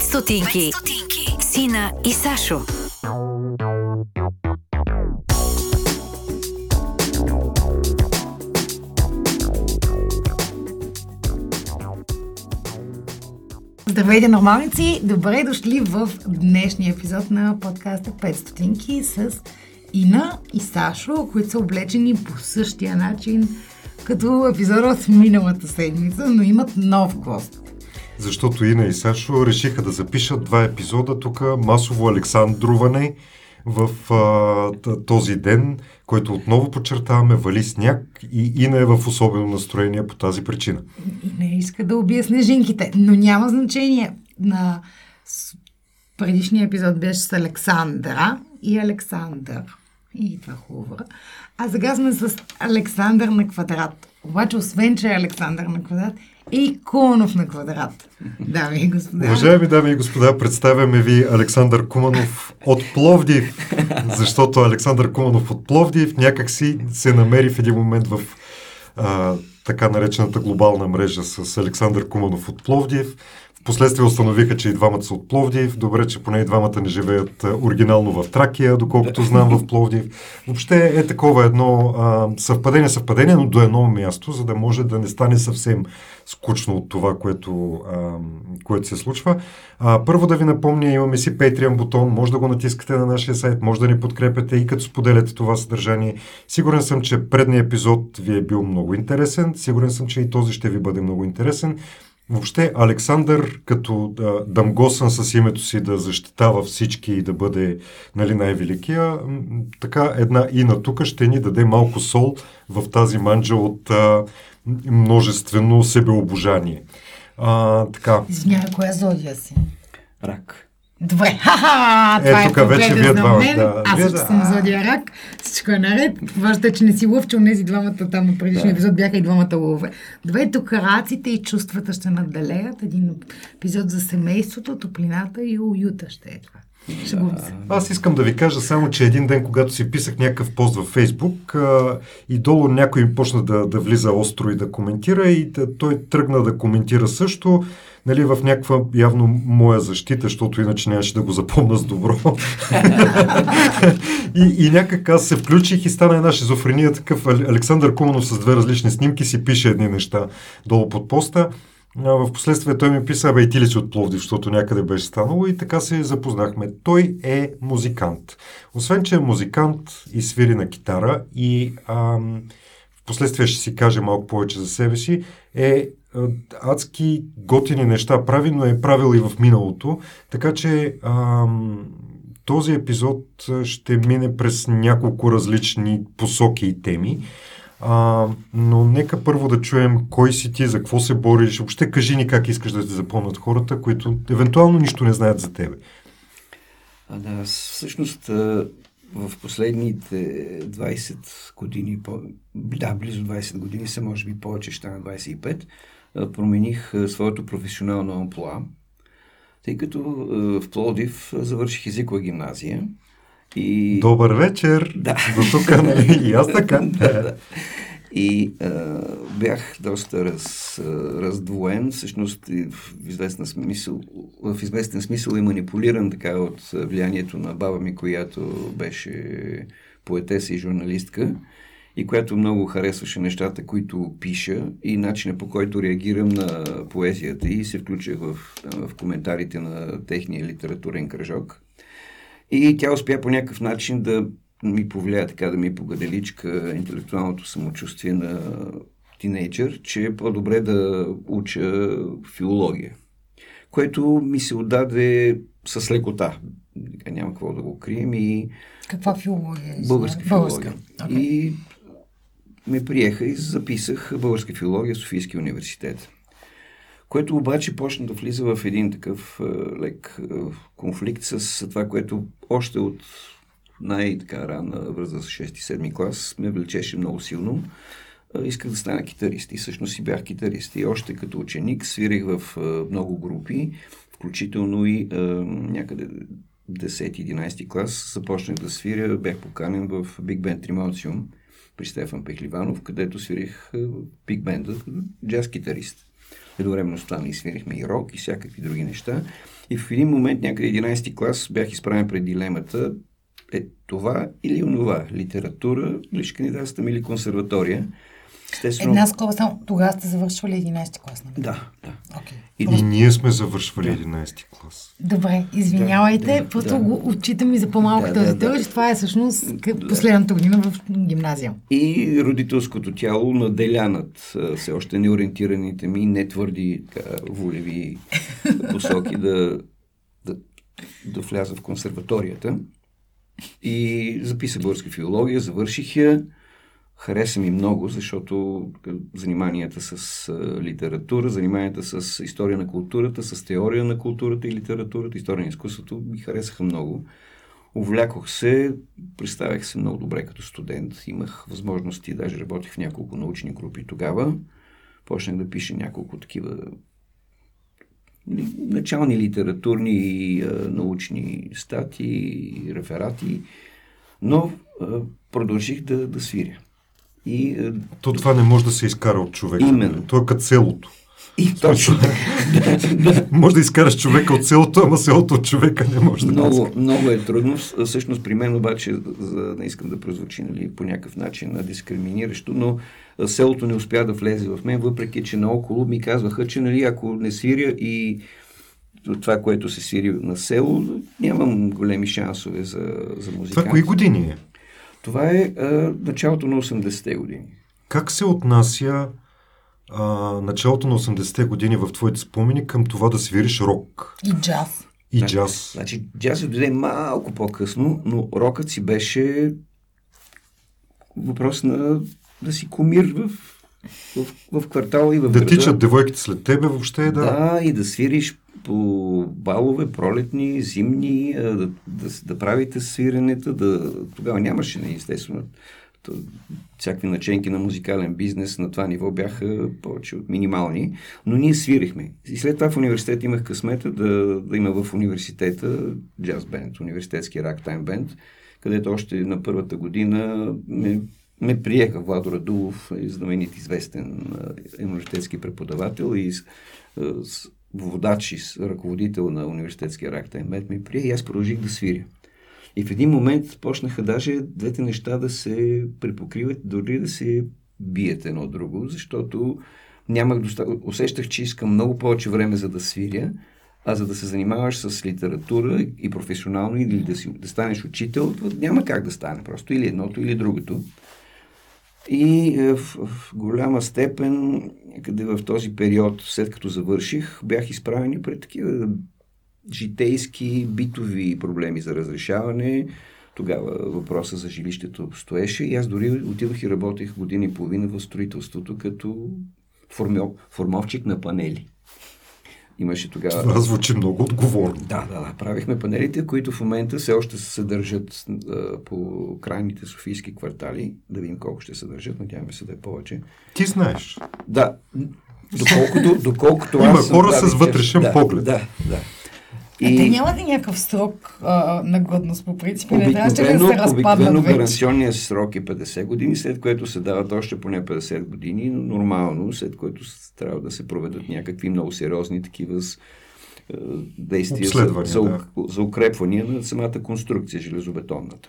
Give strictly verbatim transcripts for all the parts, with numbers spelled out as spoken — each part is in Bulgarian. пет стотинки. Сина и Сашо. Здравейте, нормалници! Добре дошли в днешния епизод на подкаста пет стотинки с Ина и Сашо, които са облечени по същия начин като епизода от миналата седмица, но имат нов гост. Защото Ина и Сашо решиха да запишат два епизода тук, масово Александруване в а, този ден, който отново подчертаваме, вали сняг и Ина е в особено настроение по тази причина. Ина иска да убие снежинките, но няма значение. На предишния епизод беше с Александра и Александър. И това хубаво. А сега сме с Александър на квадрат. Обаче, освен че е Александър на квадрат, е и Куманов на квадрат. Дами и господа. Уважаеми дами и господа, представяме ви Александър Куманов от Пловдив. Защото Александър Куманов от Пловдив някак си се намери в един момент в а, така наречената глобална мрежа с Александър Куманов от Пловдив. Впоследствие установиха, че и двамата са от Пловдив. Добре, че поне и двамата не живеят оригинално в Тракия, доколкото знам, в Пловдив. Въобще е такова едно а, съвпадение, съвпадение, но до едно място, за да може да не стане съвсем скучно от това, което, а, което се случва. А, първо да ви напомня, имаме си Patreon бутон, може да го натискате на нашия сайт, може да ни подкрепяте и като споделяте това съдържание. Сигурен съм, че предният епизод ви е бил много интересен, сигурен съм, че и този ще ви бъде много интересен. Въобще Александър, като да, дамгосан с името си да защитава всички и да бъде, нали, най-великия, така една Ина тук ще ни даде малко сол в тази манджа от а, множествено себеобожание. А, така. Извинявай, коя зодия си? Рак. Добре, ха-ха, това е, е погледа за мен, да, аз също да. съм зодия рак, всичко е наред, важно е, че не си лъв, че онези двамата там на предишния да. епизод бяха и двамата лъвове. Добре, тук раците и чувствата ще надделеят, един епизод за семейството, топлината и уюта ще е това. Да. Аз искам да ви кажа само, че един ден, когато си писах някакъв пост във Фейсбук а, и долу някой им почна да, да влиза остро и да коментира и да, той тръгна да коментира също, нали, в някаква явно моя защита, защото иначе нямаше да го запомна с добро. и, и някак аз се включих и стана една шизофрения, такъв Александър Куманов с две различни снимки си пише едни неща долу под поста. В последствие той ми писа, бе, и ти ли си от Пловдив, защото някъде беше станало, и така се запознахме. Той е музикант. Освен че е музикант и свири на китара и ам, в последствие ще си каже малко повече за себе си, е адски готини неща прави, но е правил и в миналото. Така че ам, този епизод ще мине през няколко различни посоки и теми. А, но нека първо да чуем кой си ти, за какво се бориш. Въобще кажи ни как искаш да те запомнят хората, които евентуално нищо не знаят за тебе. А, да, всъщност в последните двайсет години, да, близо двайсет години са, може би повече, ще на двайсет и пет, промених своето професионално амплоа, тъй като в Пловдив завърших езикова гимназия. И... Добър вечер! Да. До тук, нали? И аз така. да, да. И а, бях доста раз, раздвоен, всъщност в известен смисъл, в известен смисъл и манипулиран така от влиянието на баба ми, която беше поетеса и журналистка и която много харесваше нещата, които пиша и начина, по който реагирам на поезията и се включах в, в коментарите на техния литературен кръжок. И тя успя по някакъв начин да ми повлия, така да ми погаделичка интелектуалното самочувствие на тинейджър, че е по-добре да уча филология, което ми се отдаде с лекота. Няма какво да го крием. И... Каква филология? Българска филология. Okay. И ме приеха и записах българска филология в Софийския университет. Което обаче почна да влиза в един такъв лек конфликт с това, което още от най-така рана възраст, шести седми клас, ме влечеше много силно. Исках да стана китарист и всъщност си бях китарист. И още като ученик свирих в много групи, включително и някъде десети-единайсети клас започнах да свиря. Бях поканен в Big Band Tremotion при Стефан Пехливанов, където свирих Big Band джаз китарист. Едновременно с това и свирихме и рок и всякакви други неща. И в един момент, някъде единайсети клас, бях изправен пред дилемата е това или онова. Литература, лиш кандидатствам или консерватория. Естествено... Една скоба само. Тогава сте завършвали единайсети клас, нали? Да, да. Okay. И, просто... и ние сме завършвали единайсети клас. Добре, извинявайте, да, да, просто да. Го отчитам и за по-малката да, аудитория, да, да. Че това е всъщност последната година в гимназия. И родителското тяло наделянат все още неориентираните ми, не твърди така, волеви посоки да, да, да вляза в консерваторията. И записах българска филология, завърших я. Хареса ми много, защото заниманията с литература, заниманията с история на културата, с теория на културата и литературата, история на изкуството ми харесаха много. Увлякох се, представях се много добре като студент. Имах възможности, даже работих в няколко научни групи тогава. Почнах да пиша няколко такива начални литературни и научни статии, реферати, но продължих да, да свиря. И, то това не може да се изкара от човека. Именно. То е като селото. И точно. Може да изкараш човека от селото, ама селото от човека не може да много, да много е трудно. Всъщност при мен обаче, за, не искам да прозвучи нали, по някакъв начин дискриминиращо, но селото не успя да влезе в мен, въпреки че наоколо ми казваха, че нали, ако не свиря и това, което се свири на село, нямам големи шансове за, за музикант. Това кои години е? Това е а, началото на осемдесетте години. Как се отнася а, началото на осемдесетте години в твоите спомени към това да свириш рок? И джаз. И значи, джаз. Значи джаз дойде малко по-късно, но рокът си беше въпрос на да си кумир в, в, в квартала и в града. Да тичат девойките след тебе въобще. Да, да и да свириш по балове, пролетни, зимни, да, да, да правите свиренето, да... Тогава нямаше, естествено, то, всякакви начинки на музикален бизнес на това ниво бяха повече от минимални, но ние свирихме. И след това в университет имах късмета да, да има в университета джаз бенд, университетски рактайм бенд, където още на първата година ме, ме приеха Владор Адулов, знаменит известен университетски преподавател и с водач и ръководител на университетския рактайм бенд ми прие и аз продължих да свиря. И в един момент почнаха даже двете неща да се припокриват, дори да се бият едно друго, защото нямах доста... усещах, че искам много повече време за да свиря, а за да се занимаваш с литература и професионално, или да, си... да станеш учител, няма как да стане просто или едното, или другото. И в, в голяма степен, къде в този период, след като завърших, бях изправен пред такива житейски, битови проблеми за разрешаване. Тогава въпроса за жилището стоеше и аз дори отивах и работех година и половина в строителството като формел, формовчик на панели. Имаше тогава... Това звучи много отговорно. Да, да, да. Правихме панелите, които в момента все още се държат а, по крайните софийски квартали. Да видим колко ще се държат. Надяваме се да е повече. Ти знаеш. Да. Доколкото, доколкото аз... Има хора с вътрешен да, поглед. Да, да. И... А те нямате някакъв срок а, на годност по принцип? Не трябваше да се разпаднат вече. Гаранционният срок е петдесет години, след което се дават още поне петдесет години, но нормално, след което трябва да се проведат някакви много сериозни такива с, е, действия за, за, да. за укрепване на самата конструкция, железобетонната.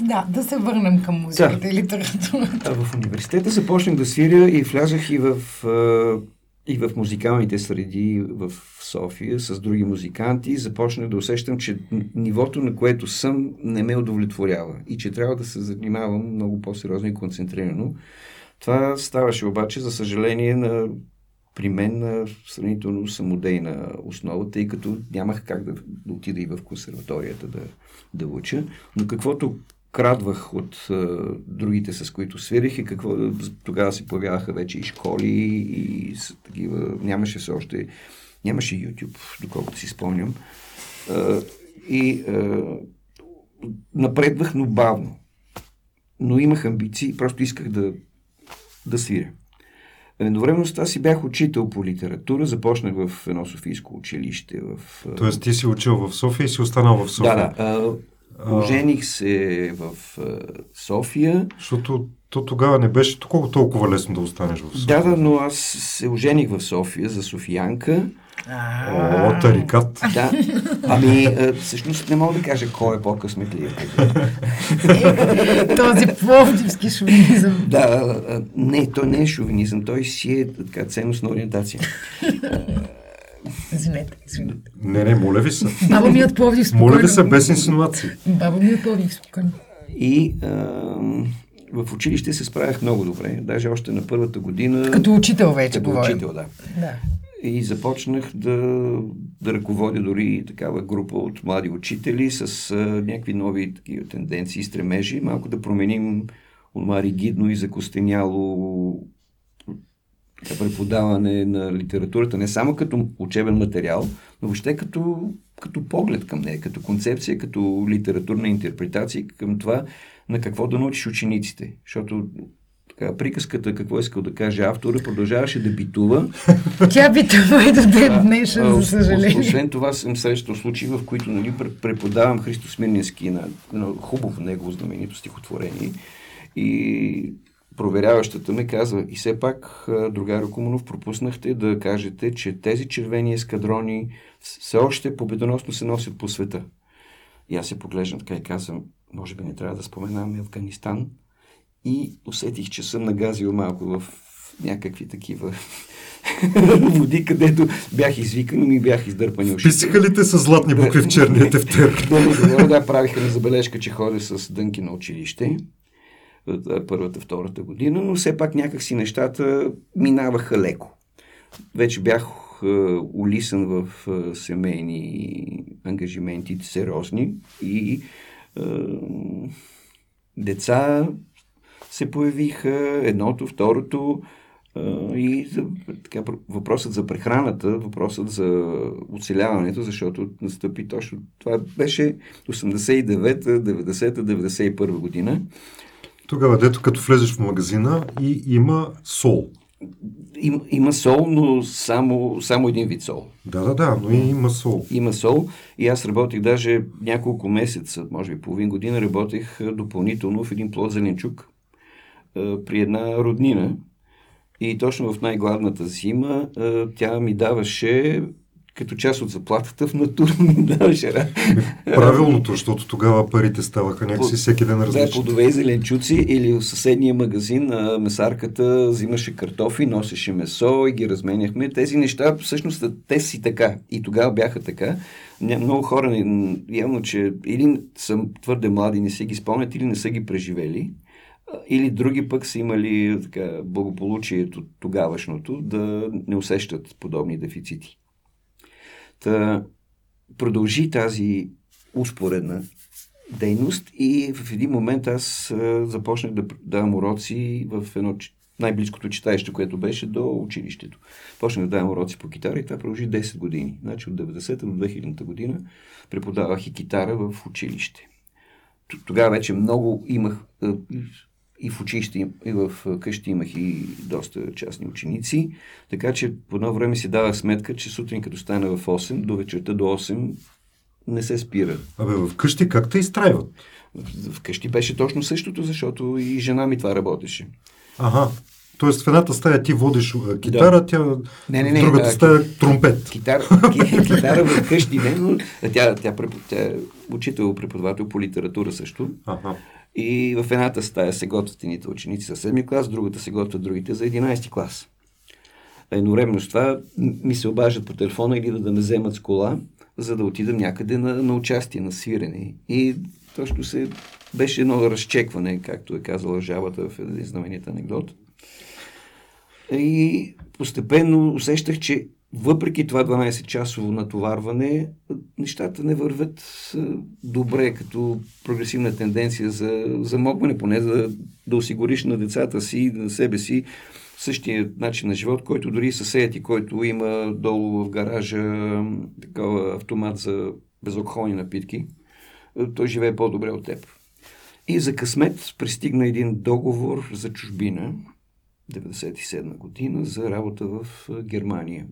Да, да се върнем към музиката да. и литературата. А в университета започнах да свиря и влязах и в... Е, и в музикалните среди в София с други музиканти започнах да усещам, че нивото, на което съм, не ме удовлетворява и че трябва да се занимавам много по-сериозно и концентрирано. Това ставаше обаче, за съжаление, на, при мен на сравнително самодейна основа, тъй като нямах как да, да отида и в консерваторията да, да уча. Но каквото крадвах от а, другите, с които свирих и какво, тогава се появяваха вече и школи и с, такива, нямаше все още, нямаше YouTube, доколкото си спомням. А, и а, напредвах, но бавно. Но имах амбиции, просто исках да, да свиря. Едновременно с това си бях учител по литература, започнах в едно софийско училище. В, а... Тоест ти си учил в София и си останал в София? Да, да. Ожених се в София. Защото то тогава не беше толкова, толкова лесно да останеш в София. Да, да, но аз се ожених в София за софиянка. О, тарикат. Да. Ами, всъщност не мога да кажа кой е по-късметлив. Този пловдивски шовинизъм. Да, не, то не е шовинизъм, той си е така ценностна ориентация. Извинете, извинете. Не, не, моля ви се. Баба ми от Пловдив спокойно. Моля ви се, без инсинуации. Баба ми от Пловдив спокойно. И а, в училище се справях много добре. Даже още на първата година... Като учител вече говорим. Като учител, да. Да. И започнах да, да ръководя дори такава група от млади учители с а, някакви нови такива тенденции, стремежи. Малко да променим онова ригидно и закостеняло преподаване на литературата, не само като учебен материал, но въобще като, като поглед към нея, като концепция, като литературна интерпретация, към това на какво да научиш учениците. Защото така, приказката, какво искал да каже автора, продължаваше да битува. Тя битува и до ден днешен, за съжаление. Освен това съм срещал случаи, в които нали, преподавам Христос Мирнински на, на хубаво негово знаменито стихотворение и проверяващата ме казва, и все пак, другарю Куманов, пропуснахте да кажете, че тези червени ескадрони все още победоносно се носят по света. И аз се поглеждам така и казвам, може би не трябва да споменаваме Афганистан. И усетих, че съм нагазил малко в някакви такива води, където бях извикан и ми бях издърпани ушите. Писаха ли те с златни букви в черния тефтер? Да, правиха ми забележка, че ходя с дънки на училище. Първата, втората година, но все пак някакси нещата минаваха леко. Вече бях е, улисан в е, семейни ангажименти, сериозни и е, деца се появиха, едното, второто е, и така, въпросът за прехраната, въпросът за оцеляването, защото настъпи точно това беше осемдесет и девета, деветдесета, деветдесет и първа година. Тогава, дето като влезеш в магазина и има сол. Им, има сол, но само, само един вид сол. Да, да, да, но и има сол. Има сол и аз работих даже няколко месеца, може би половин година, работех допълнително в един плод зеленчук при една роднина. И точно в най-гладната зима тя ми даваше... като част от заплатата в натурни даваше. Правилното, защото тогава парите ставаха някакси всеки ден различни. Да, плодове и зеленчуци или в съседния магазин на месарката взимаше картофи, носеше месо и ги разменяхме. Тези неща всъщност те си така и тогава бяха така. Много хора явно, че или са твърде млади, не си ги спомнят, или не са ги преживели. Или други пък са имали така, благополучието тогавашното да не усещат подобни дефицити. Та продължи тази успоредна дейност и в един момент аз започнах да давам уроци в едно най-близкото читалище, което беше до училището. Почнах да давам уроци по китара и това продължи десет години. Значи от деветдесета до две хилядната година преподавах и китара в училище. Тогава вече много имах и в училище, и в къщи имах и доста частни ученици, така че по едно време си давах сметка, че сутрин като стана в осем, до вечерта до осем не се спира. Абе, в къщи как те изтрайват? В къщи беше точно същото, защото и жена ми това работеше. Ага, т.е. в едната стая ти водиш китара, да. Тя не, не, не, в другата да, стая ки... тромпет. Китара, китара в къщи, не, но тя, тя, преп... тя учител, преподавател по литература също. Ага. И в едната стая се готвят едните ученици за седми клас, другата се готвят другите за единайсети клас. Едновременно с това ми се обаждат по телефона или да, да ме вземат с кола, за да отидам някъде на, на участие, на свирене. И точно се беше едно разчекване, както е казала жабата в един знаменит анекдот. И постепенно усещах, че въпреки това дванайсетчасово натоварване, нещата не вървят добре, като прогресивна тенденция за замогване, поне за да осигуриш на децата си, на себе си същия начин на живот, който дори съседът и който има долу в гаража такова автомат за безалкохолни напитки, той живее по-добре от теб. И за късмет пристигна един договор за чужбина, деветдесет и седма година, за работа в Германия,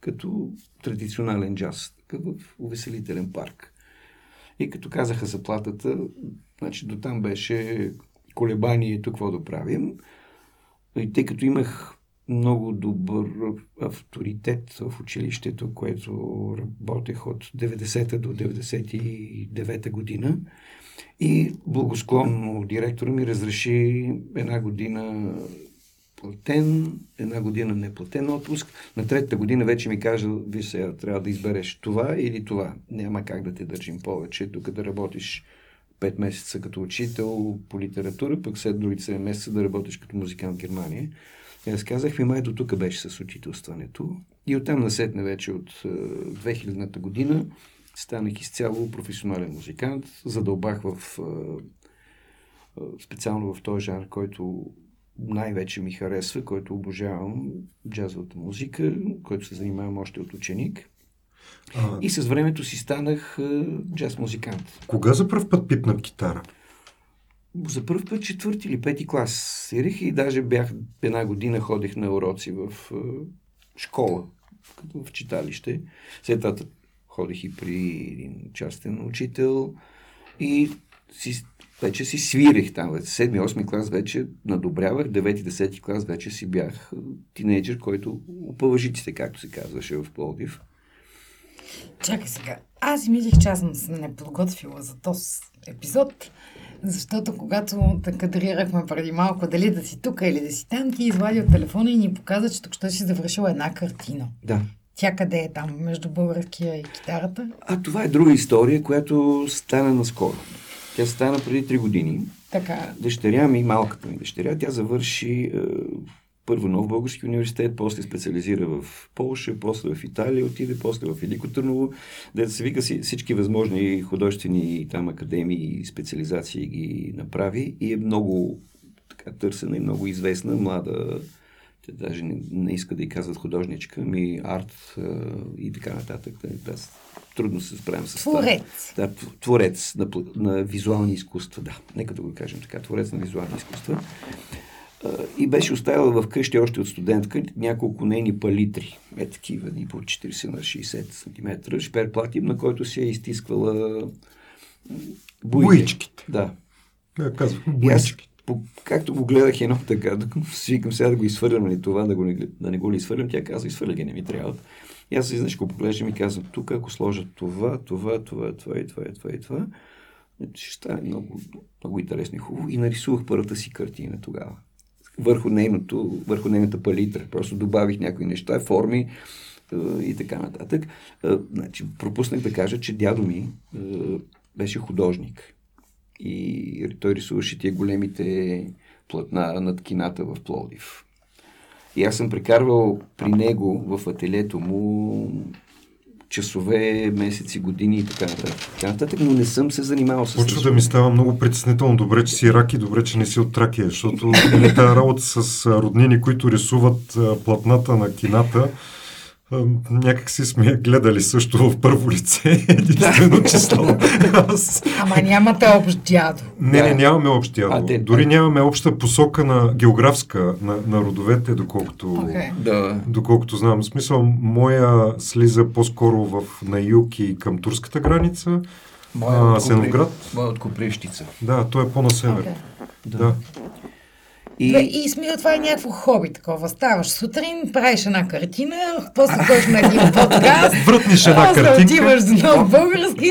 като традиционален джаз, в увеселителен парк. И като казаха заплатата, значи до там беше колебанието, какво да правим. И тъй като имах много добър авторитет в училището, което работех от деветдесета до деветдесет и девета година. И благосклонно директор ми разреши една година платен, една година неплатен отпуск. На третата година вече ми кажа, ви сега трябва да избереш това или това. Няма как да те държим повече, тук да работиш пет месеца като учител по литература, пък след другите седем месеца да работиш като музикант в Германия. И аз казах, ми май до тук беше с учителстването. И оттам насетне вече от две хилядната година станах изцяло професионален музикант. Задълбах в, специално в този жанр, който най-вече ми харесва, който обожавам, джазовата музика, който се занимавам още от ученик. А... И с времето си станах джаз музикант. Кога за пръв път пипна китара? За първ път четвърти или пети клас сирих и даже бях една година ходих на уроци в школа, като в читалище. След това ходих и при един частен учител и си, вече си свирих там. седми-осми клас вече надобрявах, девети-десети клас вече си бях тинейджър, който опължиците, както се казваше в Пловдив. Чакай сега. Аз мислих, че аз съм се не подготвила за този епизод, защото когато кадрирахме преди малко, дали да си тука или да си там, ти извади от телефона и ни показа, че тук ще си завършила една картина. Да. Тя къде е там, между българския и китарата? А това е друга история, която стана наскоро. Тя стана преди три години. Така. Дъщеря ми, малката ми дъщеря, тя завърши е, първо Нов български университет, после специализира в Полша, после в Италия отиде, после в Велико Търново, дето се вика всички възможни художествени там академии и специализации ги направи и е много така търсена и много известна млада. Те даже не, не иска да й казват художничка, ми арт а, и така нататък. Да, да, трудно се справям с това. Творец. Да, творец на, на визуални изкуства. Да, нека да го кажем така. Творец на визуални изкуства. А, и беше оставила в къщи още от студентка няколко нейни палитри. Е такива, ни по четирийсет на шейсет см. Шперплатим, на който си е изтисквала буите. Буичките. Да. Да, казвахме буичките. По, както го гледах едно така, си викам сега да го изфърлям ли това, да, го не, да не го ли изфърлям, тя казва, изфърля ги, не ми трябва. И аз изнъж го поглеждам и казвам, тук ако сложат това, това, това, това и това и това и това, ще стане много, много интересно и хубаво. И нарисувах първата си картина тогава. Върху, нейното, върху нейната палитра. Просто добавих някои неща, форми и така нататък. Значи, пропуснах да кажа, че дядо ми беше художник. И той рисуваше тия големите платна над кината в Пловдив. И аз съм прекарвал при него в ателието му часове, месеци, години и така нататък, но не съм се занимавал с това. Почва да ми става много притеснително. Добре, че си Ирак и добре, че не си от Тракия, защото тази работа с роднини, които рисуват платната на кината, някак си сме я гледали също в първо лице, единствено число. Аз... Ама нямате общ дядо. Не, не, нямаме общ дядо. А, дори а... нямаме обща посока на географска, на, на родовете, доколкото, okay. да. доколкото знам. В смисъл, моя слиза по-скоро в на юг и към турската граница. Моя Сеновград. Моя от Копривщица. Да, той е по-на север. Okay. Да. да. И, и смисъл, това е някакво хоби такова. Ставаш сутрин, правиш една картина, после ходиш на един подкаст, въртниш една картинка, отиваш за Нов български,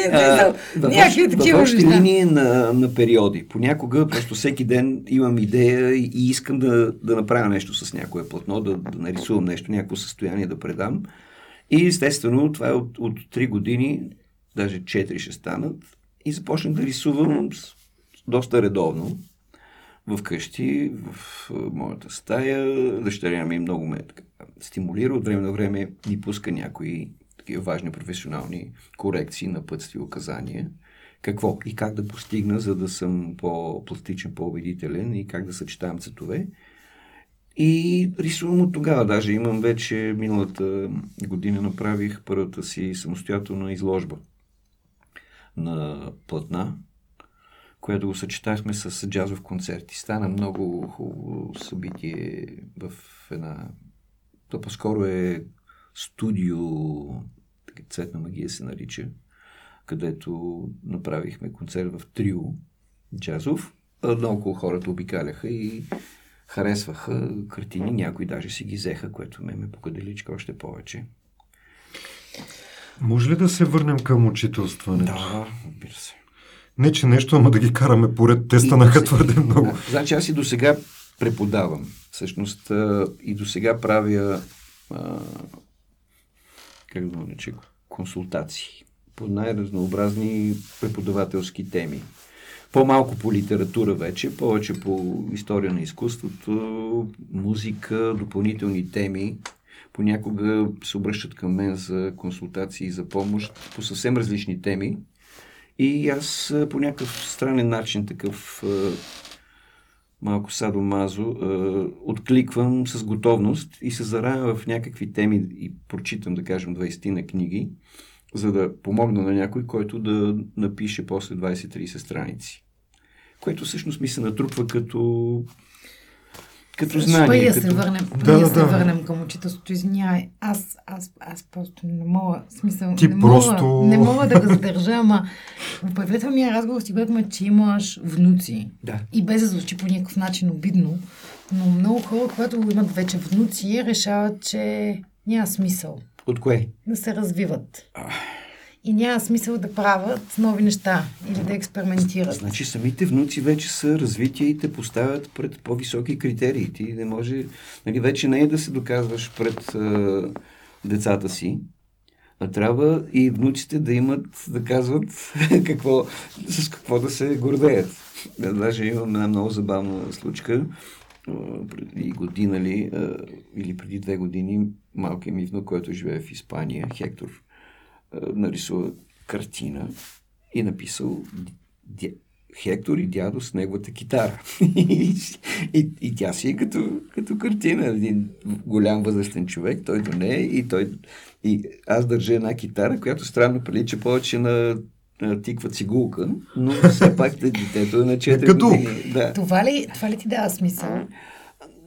някакви такива неща. Ние на, на периоди. Понякога просто всеки ден имам идея и искам да, да направя нещо с някое платно, да, да нарисувам нещо, някакво състояние да предам. И естествено, това е от, от три години, даже четири ще станат, и започнах да рисувам доста редовно. В къщи, в моята стая, дъщеря ми много ме така стимулира, от време на време ни пуска някои такива важни професионални корекции, напътствия, указания. Какво и как да постигна, за да съм по-пластичен, по-убедителен и как да съчетавам цветове. И рисувам от тогава. Даже имам вече миналата година направих първата си самостоятелна изложба на платна, което го съчетахме с джазов концерт. И стана много хубаво събитие в една... То по-скоро е студио, Цветна магия се нарича, където направихме концерт в трио джазов. Много хората обикаляха и харесваха картини, някои даже си ги взеха, което ме ме покаделичка още повече. Може ли да се върнем към учителстването? Да, разбира се. Не, че нещо, ама да ги караме поред. Те станаха твърде много. Да, значи аз и до сега преподавам. Всъщност и до сега правя а, как да нарича, консултации по най-разнообразни преподавателски теми. По-малко по литература вече, повече по история на изкуството, музика, допълнителни теми. Понякога се обръщат към мен за консултации и за помощ по съвсем различни теми. И аз по някакъв странен начин, такъв малко садомазо, откликвам с готовност и се заравям в някакви теми и прочитам, да кажем, двайсет на книги, за да помогна на някой, който да напише после двайсет-трийсет страници. Което всъщност ми се натрупва като... Като знание. Пъй да като... се върнем, да, да, се да. върнем към учителството. Извинявай, аз, аз, аз просто не мога, смисъл, Ти не, просто... мога, не мога да го задържа, ама в предварителния разговор си говорихме, че имаш внуци. Да. И без да звучи по някакъв начин обидно, но много хора, когато имат вече внуци, решават, че няма смисъл. От кое? Да се развиват. Ах. И няма смисъл да правят нови неща или да експериментират. Значи самите внуци вече са развити и те поставят пред по-високи критерии. Ти не може... Нали, вече не е да се доказваш пред а, децата си, а трябва и внуците да имат, да казват какво, с какво да се гордеят. Даже имам една много забавна случка. Преди година ли, а, или преди две години малкият ми внук, който живее в Испания, Хектор, нарисува картина и написал дя... Хектор и дядо с неговата китара. и, и, и тя си е като, като картина. Един голям възрастен човек, той до нея и той... И аз държа една китара, която странно прилича повече на, на тиква цигулка, но все пак детето е на четири години. Да. Това, ли, това ли ти дава смисъл?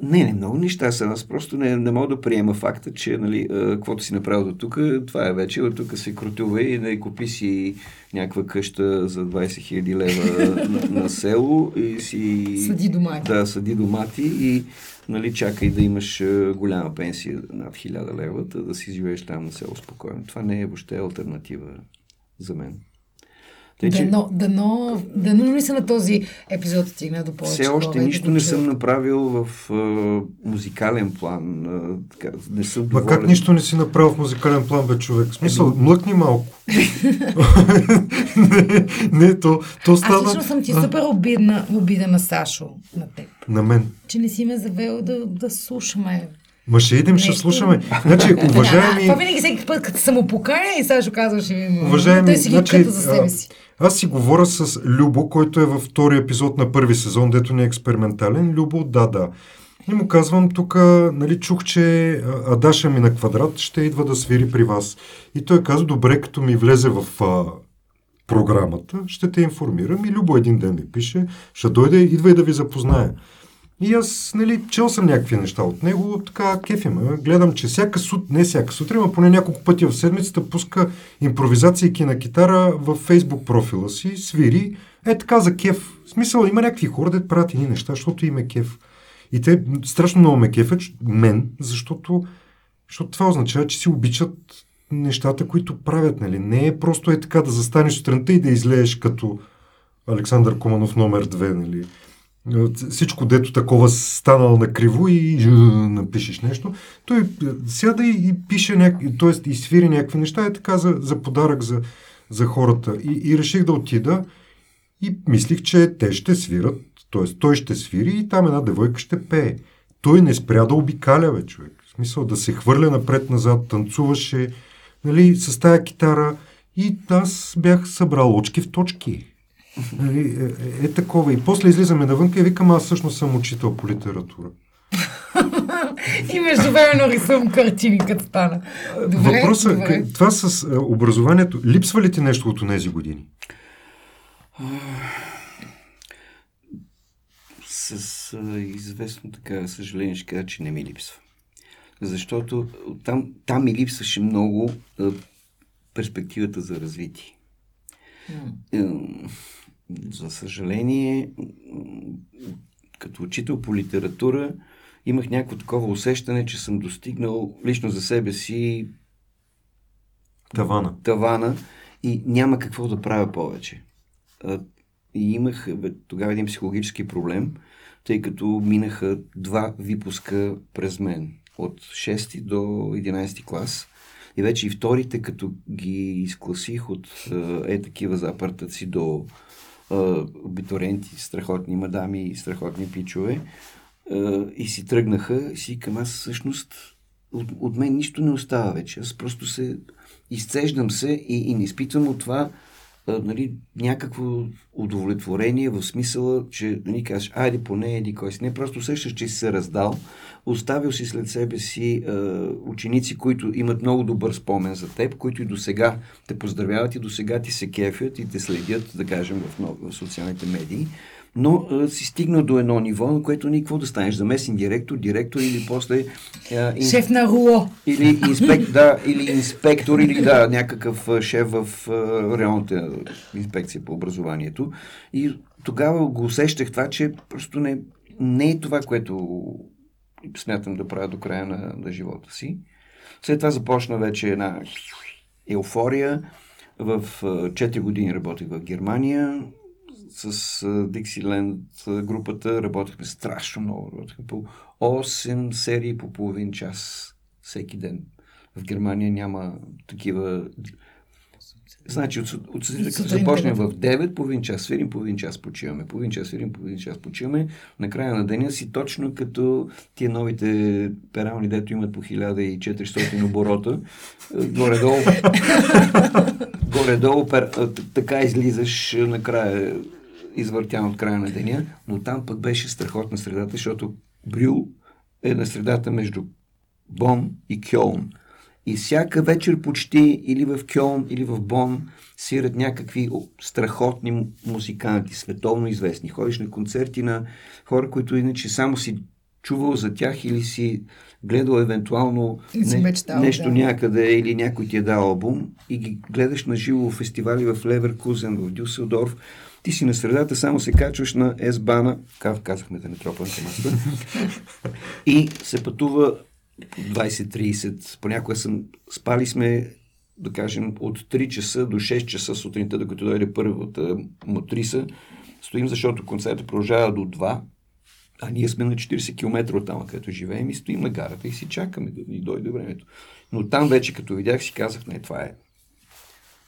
Не, не, много неща са. Аз просто не, не мога да приема факта, че, нали, каквото си направил до тук, това е вече, от тук се крутува и не купи си някаква къща за двайсет хиляди лева на, на село и си... Съди домати. Да, съди домати и, нали, чакай да имаш голяма пенсия над хиляда лева, да си живееш там на село спокойно. Това не е въобще алтернатива за мен. Тъй, че... Дано, дано, дано не са на този епизод стигна до повече. Все още нищо да не съм направил в а, музикален план. А, така, не съм доволен. Ма как нищо не си направил в музикален план, бе, човек? В смисъл, Еди... млъкни малко. не, не, то, то става... Аз лично съм ти супер обидна, обидена, Сашо, на теб. На мен. Че не си ме завел да, да слушаме. Ма ще идем, ще слушаме. Значи, уважаеми... Това винаги всеки път, като съм опокаля и Сашо казваше ми... Уважаеми, той си ги като за себе си. Аз си говоря с Любо, който е във втори епизод на първи сезон, дето не е експериментален. Любо, да, да. И му казвам, тук, нали, чух, че Адаша ми на квадрат ще идва да свири при вас. И той казва, добре, като ми влезе в а, програмата, ще те информирам. И Любо един ден ми пише, ще дойде, идва и да ви запозная. И аз, нали, чел съм някакви неща от него, така кефи ме. Гледам, че всяка сутрин, не всяка сутрин, а поне няколко пъти в седмицата пуска импровизациики на китара във Facebook профила си, свири, е така за кеф. В смисъл, има някакви хора, да правят едни неща, защото им е кеф. И те страшно много ме кефят, мен, защото, защото това означава, че си обичат нещата, които правят, нали. Не е просто е така да застанеш сутринта и да излееш като Александър Куманов номер две, нали. Всичко, дето такова станало на криво и напишеш нещо. Той сяда и пише някакви, т.е. и свири някакви неща, е така за, за подарък за, за хората. И, и реших да отида и мислих, че те ще свират, т.е. той ще свири и там една девойка ще пее. Той не спря да обикаля, бе, човек. В смисъл да се хвърля напред-назад, танцуваше, нали, с тая китара и аз бях събрал очки в точки. Е, е, е такова. И после излизаме навънка и викам, аз всъщност съм учител по литература. И междувременно рисувам картини, като стана. Добре, въпросът, добре. Това с образованието, липсва ли ти нещо от тези години? С известно така съжаление ще кажа, че не ми липсва. Защото там, там ми липсваше много перспективата за развитие. Mm. За съжаление, като учител по литература, имах някакво такова усещане, че съм достигнал лично за себе си тавана, тавана и няма какво да правя повече. И имах тогава един психологически проблем, тъй като минаха два випуска през мен. От шести до единайсети клас. И вече и вторите, като ги изкласих от е такива запартъци до е, абитуриенти, страхотни мадами и страхотни пичове, е, и си тръгнаха и си към аз всъщност от, от мен нищо не остава вече. Аз просто се изцеждам се и, и не изпитвам от това е, нали, някакво удовлетворение в смисъла, че да ни кажеш, айде поне еди кой си. Не, просто усещаш, че си се раздал. Оставил си след себе си е, ученици, които имат много добър спомен за теб, които и до сега те поздравяват и до сега ти се кефят и те следят, да кажем, в, в социалните медии. Но е, си стигна до едно ниво, на което никакво да станеш заместен директор, директор или после... Е, ин... Шеф на РУО! Или, инспек... да, или инспектор, или да, някакъв шеф в е, районната инспекция по образованието. И тогава го усещах това, че просто не, не е това, което... смятам да правя до края на, на живота си. След това започна вече една еуфория. В четири години работих в Германия с Dixieland групата. Работихме страшно много. Работихме по осем серии по половин час всеки ден. В Германия няма такива... Значи, от, от, от, като започнем в девет, половин час свирим, половин час почиваме, половин час свирим, половин час почиваме. Накрая на деня си точно като тия новите перални, дето имат по хиляда и четиристотин оборота. Горе-долу, горе-долу пер, така излизаш накрая, извъртян от края на деня. Но там пък беше страхотна средата, защото Брюл е на средата между Бон и Кьолн. И всяка вечер почти или в Кьолн, или в Бон свират някакви страхотни музиканти, световно известни. Ходиш на концерти на хора, които иначе само си чувал за тях или си гледал евентуално не, нещо да. някъде или някой ти е дал албум и ги гледаш на живо в фестивали в Леверкузен, в Дюсселдорф. Ти си на средата, само се качваш на С-бана, казахме да не тропвам камата, и се пътува двайсет-трийсет, понякога съм, спали сме, да кажем, от три часа до шест часа сутринта, докато дойде първата мотриса. Стоим, защото концертът продължава до два, а ние сме на четирийсет километра от там, където живеем и стоим на гарата и си чакаме да ни дойде времето. Но там вече, като видях, си казах, не, това е.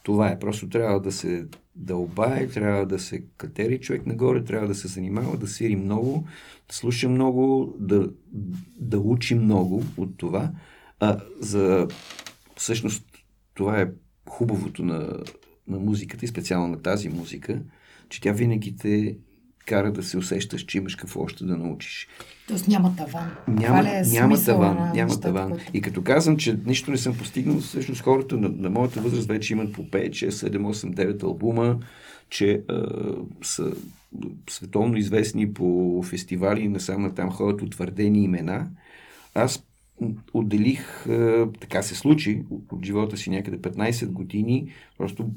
Това е. Просто трябва да се дълбае, трябва да се катери човек нагоре, трябва да се занимава, да свири много, да слуша много, да, да учи много от това. А, за... Всъщност, това е хубавото на, на музиката и специално на тази музика, че тя винаги те кара да се усещаш, че имаш какво още да научиш. Тоест няма таван. Няма, е няма таван. На няма нещата, таван. Който... И като казвам, че нищо не съм постигнал, всъщност хората на, на моята възраст вече имат по пет, шест, седем, осем, девет албума, че а, са световно известни по фестивали, насам натам ходят утвърдени имена. Аз отделих, а, така се случи, от, от живота си някъде петнайсет години, просто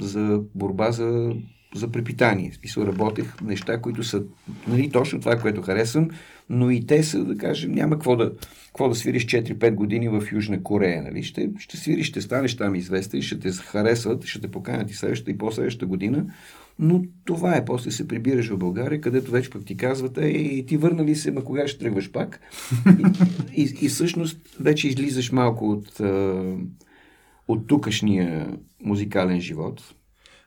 за борба за за препитание. В смисъл, работех неща, които са, нали, точно това, което харесвам, но и те са, да кажем, няма какво да, какво да свириш четири-пет години в Южна Корея, нали? Ще, ще свириш, ще станеш там известен, ще те харесват, ще те поканят и следващата и по-следващата година, но това е. После се прибираш в България, където вече пък ти казват, ей, ти върна ли се, ма кога ще тръгваш пак? и, и, и всъщност вече излизаш малко от, от тукашния музикален живот.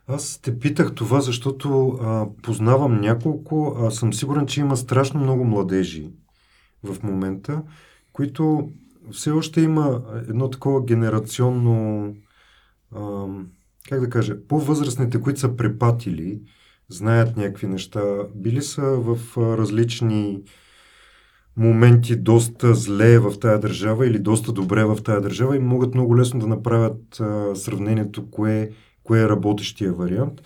Аз те питах това, защото а, познавам няколко, а съм сигурен, че има страшно много младежи в момента, които все още има едно такова генерационно, а, как да кажа, по-възрастните, които са препатили, знаят някакви неща, били са в различни моменти доста зле в тая държава или доста добре в тая държава и могат много лесно да направят а, сравнението, кое кое е работещия вариант.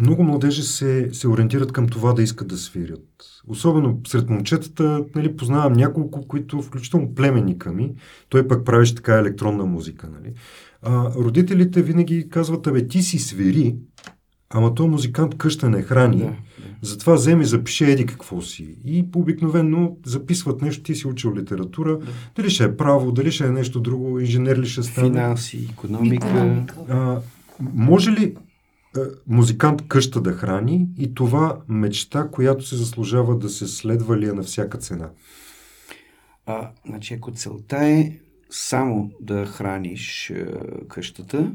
много младежи се, се ориентират към това да искат да свирят. Особено сред момчетата, нали, познавам няколко, които, включително племенника ми, той пък правиш така електронна музика. Нали. А родителите винаги казват, абе, ти си свири, ама той музикант къща не храни, yeah, yeah. затова вземи, запиши, еди какво си. И обикновено записват нещо, ти си учил литература, yeah. дали ще е право, дали ще е нещо друго, инженер ли ще стане. Финанси, икономика. А, може ли музикант къща да храни и това мечта, която се заслужава да се следва ли е на всяка цена? А, значи, ако целта е само да храниш е, къщата,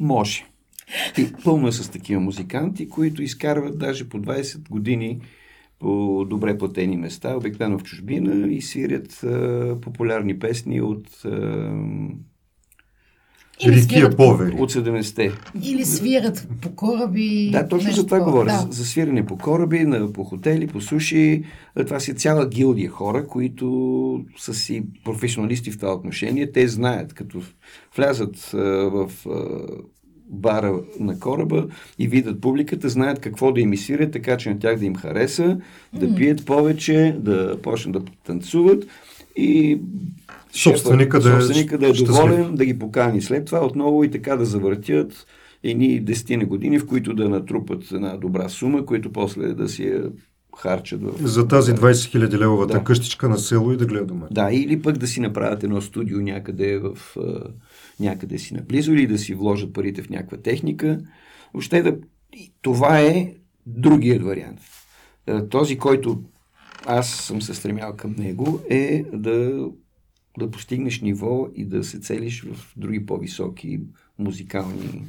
може. И пълно е с такива музиканти, които изкарват даже по двайсет години по добре платени места, обикновено в чужбина, и свирят е, популярни песни от... Е, Или свират повери. От седемдесетте. Или свират по кораби. Да, точно за това говоря. Да. За свиране по кораби, по хотели, по суши. Това си цяла гилдия хора, които са си професионалисти в това отношение. Те знаят, като влязат в бара на кораба и видят публиката, знаят какво да им свирят, така че на тях да им хареса, да пият повече, да почнат да танцуват и... Собственика да, собственика да е доволен, да ги покани след това отново и така да завъртят едни десетина години, в които да натрупат една добра сума, които после да си я харчат. В... За тази двайсет хиляди левовата да. къщичка на село и да гледа дома. Да, или пък да си направят едно студио някъде, в, някъде си наблизо, или да си вложат парите в някаква техника. Въобще да... Това е другият вариант. Този, който аз съм се стремял към него, е да да постигнеш ниво и да се целиш в други по-високи музикални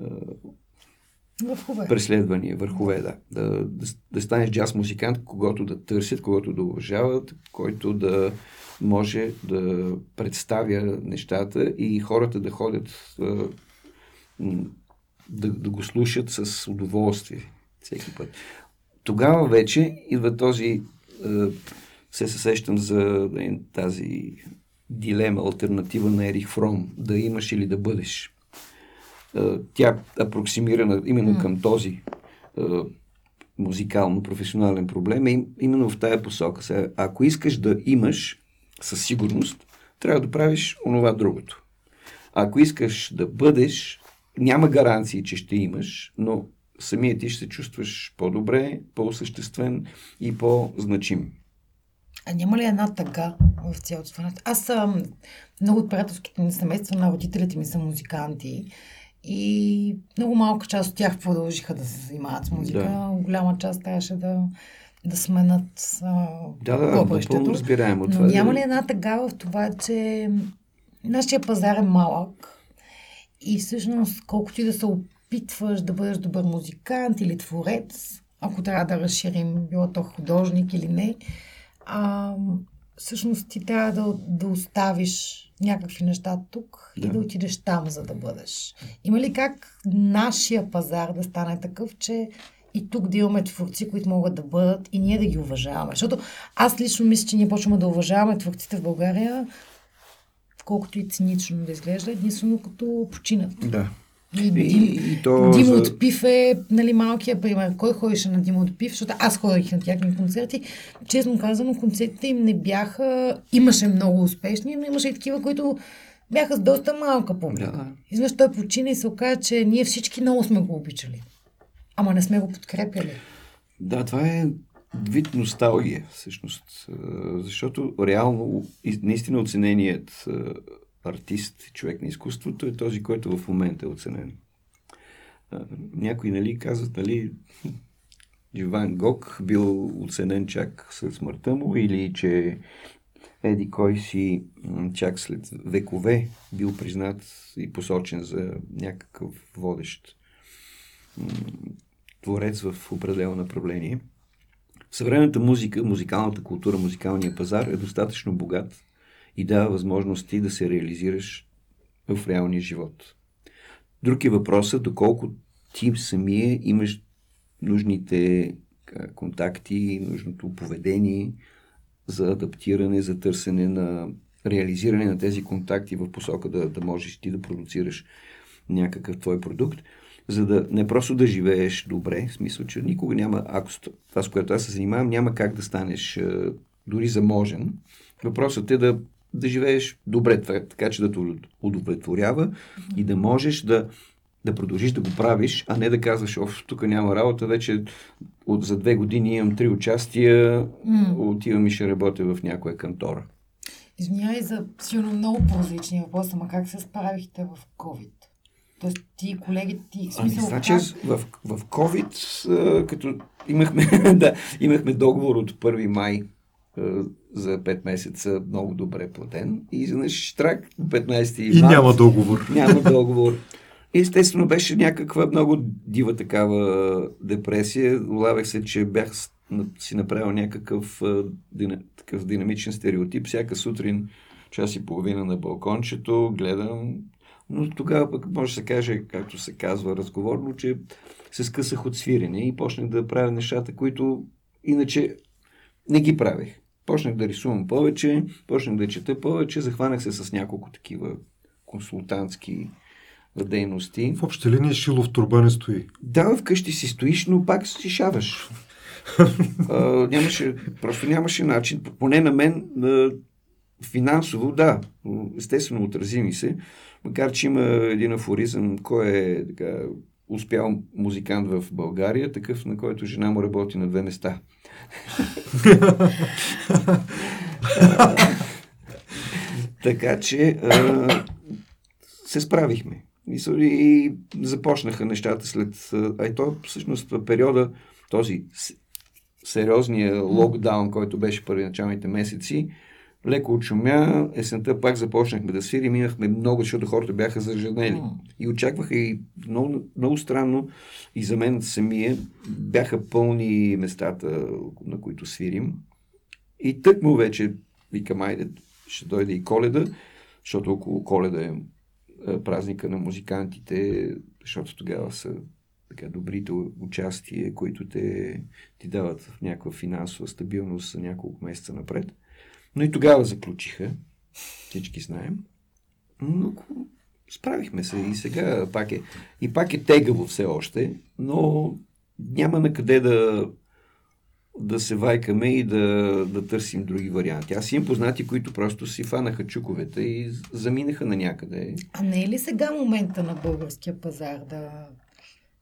е, преследвания, върхове, да. Да, да. Да станеш джаз музикант, когото да търсят, когото да уважават, който да може да представя нещата и хората да ходят е, да, да го слушат с удоволствие всеки път. Тогава вече идва този... Е, Все се сещам за тази дилема, алтернатива на Ерих Фром, да имаш или да бъдеш. Тя апроксимирана именно към този музикално-професионален проблем е именно в тая посока. Сега, ако искаш да имаш със сигурност, трябва да правиш онова другото. Ако искаш да бъдеш, няма гаранции, че ще имаш, но самия ти ще се чувстваш по-добре, по-осъществен и по-значим. А няма ли една тъга в цялото това? Аз съм, много от приятелските ми семейства на родителите ми са музиканти и много малка част от тях продължиха да се занимават с музика. Да. Голяма част трябваше да, да сменят попрището. Да, да, разбираемо това. Но няма да... ли една тъга в това, че нашия пазар е малък и всъщност колкото и да се опитваш да бъдеш добър музикант или творец, ако трябва да разширим, било то художник или не, А, всъщност ти трябва да, да оставиш някакви неща тук да. и да отидеш там, за да бъдеш. Има ли как нашия пазар да стане такъв, че и тук да имаме творци, които могат да бъдат и ние да ги уважаваме? Защото аз лично мисля, че ние почваме да уважаваме творците в България, колкото и цинично да изглежда, единствено като починат. Да. И, и, и то Димо за... от Пив е, нали, малкият пример. Кой ходеше на Димо от Пив? Защото аз ходих на тяхни концерти. Честно казано, концертите им не бяха... Имаше много успешни, но имаше и такива, които бяха с доста малка публика. Да. Изведнъж той почина и се оказа, че ние всички много сме го обичали. Ама не сме го подкрепяли. Да, това е вид носталгия, всъщност. Защото реално, наистина оцененият... артист, човек на изкуството е този, който в момента е оценен. Някои, нали, казват, нали, Ван Гог бил оценен чак след смъртта му, или че еди кой си чак след векове бил признат и посочен за някакъв водещ творец в определено направление. Съвременната музика, музикалната култура, музикалния пазар е достатъчно богат и дава възможности да се реализираш в реалния живот. Друг е въпросът, доколко ти самия имаш нужните контакти, нужното поведение за адаптиране, за търсене на реализиране на тези контакти в посока да, да можеш ти да продуцираш някакъв твой продукт. за да не просто да живееш добре, в смисъл, че никога няма, ако това, с което аз се занимавам, няма как да станеш а, дори заможен. Въпросът е да, да живееш добре, така че да те удовлетворява и да можеш да, да продължиш да го правиш, а не да казваш, оф, тук няма работа, вече от, за две години имам три участия, mm. отивам и ще работя в някоя кантора. Извинявай за силно много прозрични въпроси, ама как се справихте в COVID? Тоест ти, колегите ти... Смисъл, значи, как... в, в COVID, като имахме, да, имахме договор от първи май за пет месеца, много добре платен, и изведнъж штрак петнайсети май. И няма договор. Няма договор. Естествено беше някаква много дива такава депресия. Улавях се, че бях си направил някакъв дина, такъв динамичен стереотип. Всяка сутрин час и половина на балкончето гледам, но тогава пък може да се каже, както се казва разговорно, че се скъсах от свирене и почнах да правя нещата, които иначе не ги правих. Почнах да рисувам повече, почнах да чета повече, захванах се с няколко такива консултантски дейности. В обща линия Шилов турба не стои. Да, вкъщи си стоиш, но пак стишаваш. а, нямаше, просто нямаше начин, поне на мен а, финансово, да, естествено отрази ми се, макар че има един афоризъм, кой е така, успял музикант в България, такъв, на който жена му работи на две места. а, така че а, се справихме. И започнаха нещата след... Ай то, всъщност, периода, този сериозния локдаун, който беше първоначалните месеци, леко отшумя, есента пак започнахме да свирим, имахме много, защото хората бяха зажаднели. И очакваха и много, много странно, и за мен самия, бяха пълни местата, на които свирим. И тъкмо вече, викам, айде, ще дойде и Коледа, защото около Коледа е празника на музикантите, защото тогава са така добрите участия, които те ти дават някаква финансова стабилност за няколко месеца напред. Но и тогава заключиха, всички знаем, но справихме се и сега пак е, и пак е тегаво все още, но няма на къде да, да се вайкаме и да, да търсим други варианти. Аз имам познати, които просто си фанаха чуковете и заминаха на някъде. А не е ли сега момента на българския пазар да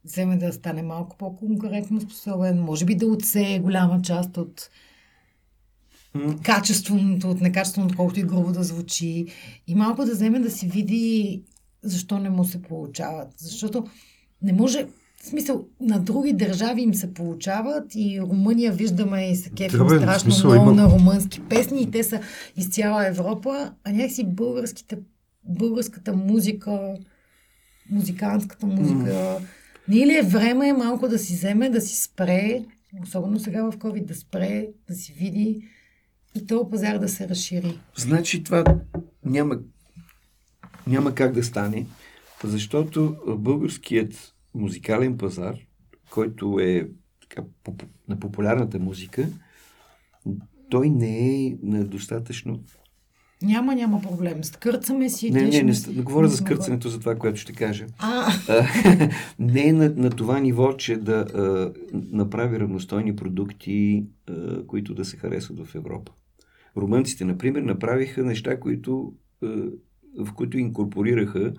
вземе да стане малко по-конкурентно способен? Може би да отсее голяма част от качественото, от некачественото, колкото и грубо да звучи. И малко да вземе да си види защо не му се получават. Защото не може... В смисъл, на други държави им се получават и Румъния виждаме и се кефим страшно смисъл, много има... на румънски песни и те са из цяла Европа, а някакси българските, българската музика, музикантската музика, mm. не е ли е време малко да си вземе, да си спре, особено сега в COVID, да спре, да си види и този пазар да се разшири? Значи това няма, няма как да стане, защото българският музикален пазар, който е така, поп, на популярната музика, той не е достатъчно... Няма, няма проблем. Скърцаме си... Не, не, не, не говоря за скърцането, за това, което ще кажа. А. не е на, на това ниво, че да а, направи равностойни продукти, а, които да се харесват в Европа. Румънците, например, направиха неща, които, а, в които инкорпорираха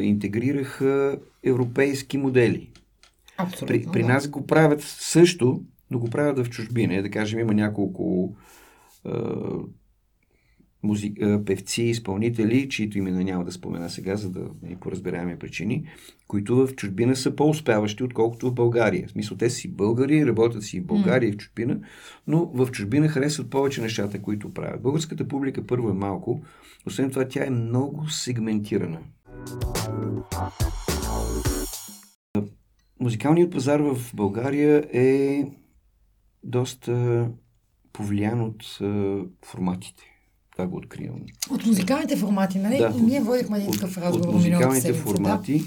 интегрираха европейски модели. Абсолютно, при, при нас го правят също, но го правят в чужбина. Да кажем, има няколко е, музи... певци, изпълнители, чието имена няма да спомена сега, за да не поразбираем причини, които в чужбина са по-успяващи, отколкото в България. В смисъл, те си българи, работят си в България и в чужбина, но в чужбина харесват повече нещата, които правят. Българската публика първо е малко, освен това тя е много сегментирана. Музикалният пазар в България е доста повлиян от форматите. Това го откривам. От музикалните формати, нали? Да, и ние водихме един такъв разговор. От музикалните формати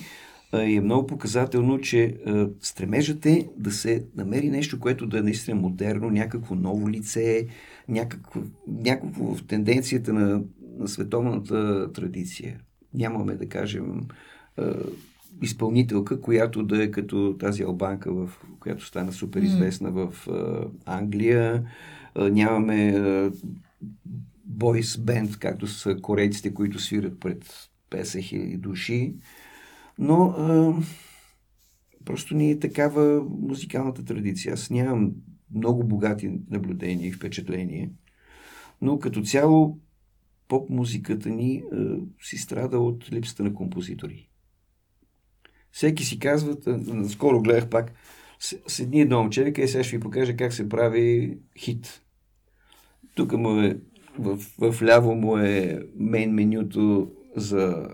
да. Е много показателно, че стремежът е да се намери нещо, което да е наистина модерно, някакво ново лице, някакво, някакво в тенденцията на, на световната традиция. Нямаме, да кажем, изпълнителка, която да е като тази албанка, в, която стана супер известна mm. в а, Англия. А, нямаме а, бойс бенд, както са корейците, които свират пред петдесет хиляди души. Но а, просто не е такава музикалната традиция. Аз нямам много богати наблюдения и впечатления. Но като цяло поп-музиката ни а, си страда от липсата на композитори. Всеки си казват, скоро гледах пак, седни едно момче, вика, и сега ще ви покажа как се прави хит. Тук му е, в, в ляво му е мейн менюто за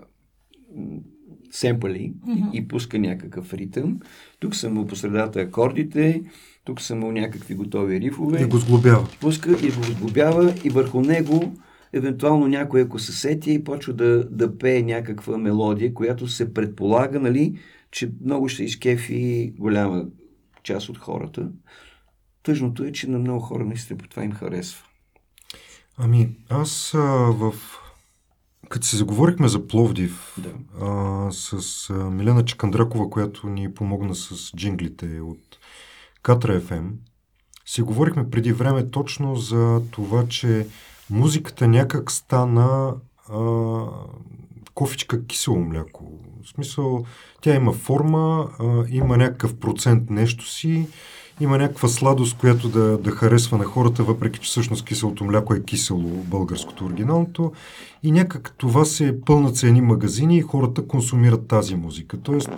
семпли mm-hmm. и, и пуска някакъв ритъм. Тук са му по средата акордите, тук са му някакви готови рифове. И го сглобява. Пуска и го сглобява и върху него евентуално някой, ако се сети, и почва да, да пее някаква мелодия, която се предполага, нали, че много ще изкефи голяма част от хората. Тъжното е, че на много хора наистина по това им харесва. Ами, аз а, в... като се заговорихме за Пловдив, да. а, с а, Милена Чакандракова, която ни помогна с джинглите от Катра еф ем, си говорихме преди време точно за това, че музиката някак стана а, кофичка кисело мляко. В смисъл, тя има форма, а, има някакъв процент нещо си, има някаква сладост, която да, да харесва на хората, въпреки че всъщност киселото мляко е кисело, българското оригиналното. И някак това се пълнат едни магазини и хората консумират тази музика. Тоест,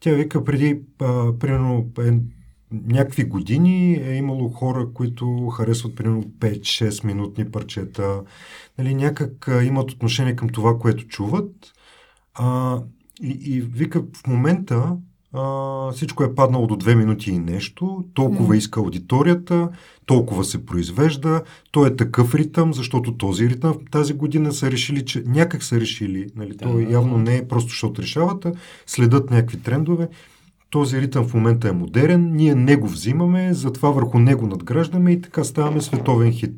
тя вика преди, а, примерно, е, някакви години е имало хора, които харесват примерно пет-шест минутни парчета. Нали, някак а, имат отношение към това, което чуват. А, и, и вика, в момента а, всичко е паднало до две минути и нещо. Толкова mm. иска аудиторията, толкова се произвежда. Той е такъв ритъм, защото този ритъм тази година са решили, че някак са решили. Нали, да, той да, явно да. Не е просто защото решават, следят някакви трендове. Този ритъм в момента е модерен, ние него взимаме, затова върху него надграждаме и така ставаме световен хит.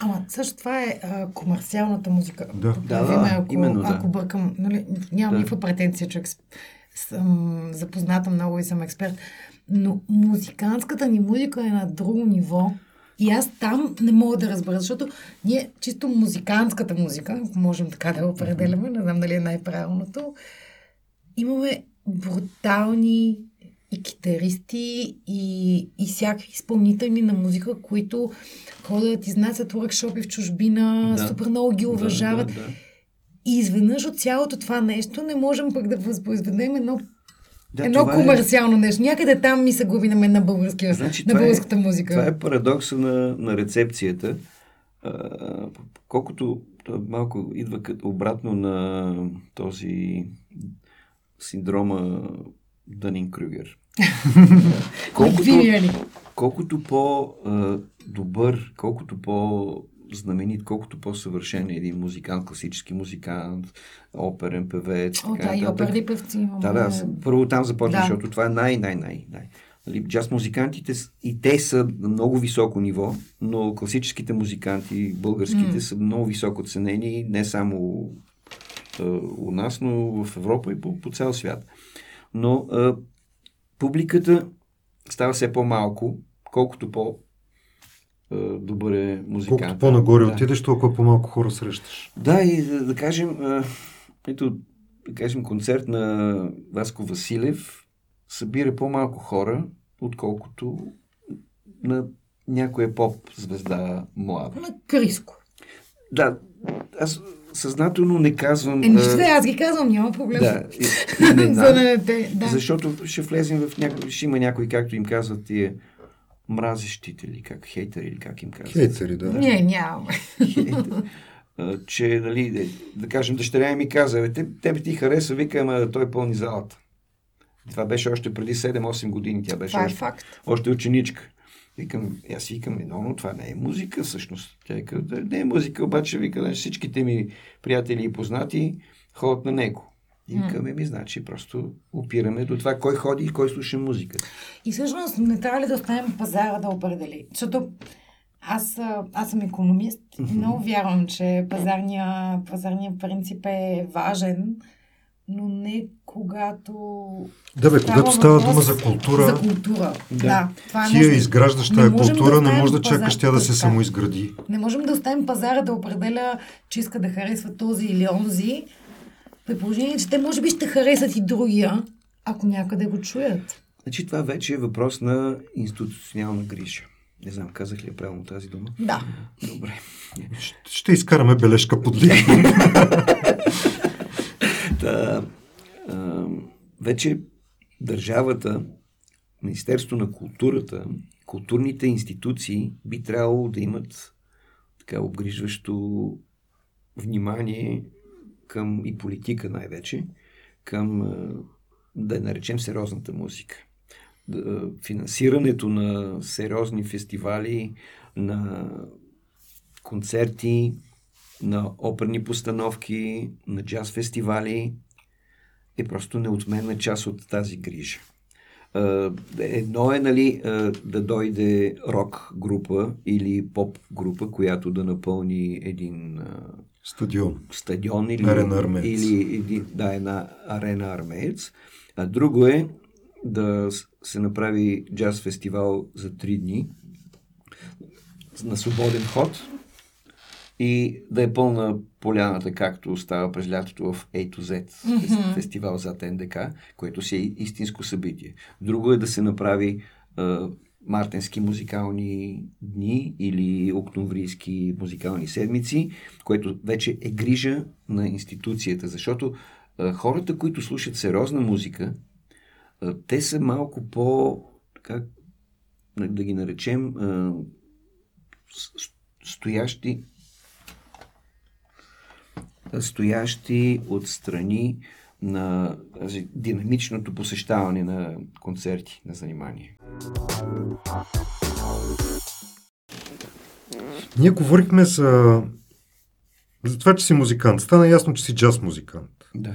Ама също това е а, комерциалната музика. Да, да, да, ако, именно да. Ако бъркам, нали, нямам да. Никаква претенция, че експ... съм запозната много и съм експерт, но музиканската ни музика е на друго ниво и аз там не мога да разбера, защото ние чисто музиканската музика, ако можем така да определяме, не знам дали е най-правилното, имаме брутални и китаристи и, и всякакви изпълнители на музика, които ходят, изнасят уркшопи в чужбина, да. Супер много ги уважават. Да, да, да. И изведнъж от цялото това нещо не можем пък да възпроизведем едно, да, едно комерциално е... нещо. Някъде там ми се губи на мен на, българския, значи, на българската е, музика. Това е парадокса на, на рецепцията. А, колкото малко идва като обратно на този... синдрома Данин-Крюгер. колкото, колкото по-добър, колкото по-знаменит, колкото по-съвършен е един музикант, класически музикант, оперен певец. О, така, да, и оперни певци. Да, да, първо там започна, да. Защото това е най-най-най. Джаз музикантите и те са на много високо ниво, но класическите музиканти, българските, mm. са много високо ценени, не само у нас, но в Европа и по, по цял свят. Но а, публиката става все по-малко, колкото по-добър е музикант. Колкото по-нагоре да. Отидеш, толкова по-малко хора срещаш. Да, и да, да кажем, а, ето, да кажем, концерт на Васко Василев събира по-малко хора, отколкото на някоя поп-звезда млада. На Криско. Да, аз съзнателно не казвам... Е, нищо, а... аз ги казвам, няма проблем. Да, и, и не, да. Да, да. Защото ще влезем в някои... Ще има някои, както им казват, тия мразещите или как, хейтери или как им казват. Хейтери, да. да. Не, няма. А, че, нали, да кажем, дъщеря ми каза, те, тебе ти хареса, вика, ама той пълни залата. Това беше още преди седем-осем години. Тя беше това е още, факт. Още ученичка. Викам, аз викам, но това не е музика, всъщност. Тя е, не е музика, обаче вика, всичките ми приятели и познати ходят на него. И викаме ми, значи, просто опираме до това, кой ходи и кой слуша музика. И всъщност не трябва ли да оставим пазара да определи? Защото аз, аз съм икономист mm-hmm. и много вярвам, че пазарния, пазарния принцип е важен, но не когато... Да бе, когато става дума за култура, за култура. Да. Да, това е ти я може... изграждаш тая култура, да не може да чакаш тя да се самоизгради. Не можем да оставим пазара да определя, че иска да харесва този или онзи, при положение, че те може би ще харесат и другия, ако някъде го чуят. Значи това вече е въпрос на институционална грижа. Не знам, казах ли правилно тази дума? Да. Добре. Ще изкараме бележка под линия. Та, а, вече държавата, Министерството на културата, културните институции би трябвало да имат така обгрижващо внимание към и политика най-вече, към да наречем сериозната музика. Финансирането на сериозни фестивали, на концерти, на оперни постановки, на джаз фестивали е просто неотменна част от тази грижа. Едно е, нали, да дойде рок група или поп група, която да напълни един стадион, стадион или, или да, една арена Армеец. А друго е да се направи джаз фестивал за три дни на свободен ход и да е пълна поляната, както става през лятото в A to Z mm-hmm. фестивал за Т Н Д К, което си е истинско събитие. Друго е да се направи а, мартенски музикални дни или октомврийски музикални седмици, което вече е грижа на институцията, защото а, хората, които слушат сериозна музика, а, те са малко по, как да ги наречем, а, стоящи стоящи отстрани на динамичното посещаване на концерти, на занимания. Ние говорихме за, за това, че си музикант. Стана ясно, че си джаз музикант. Да.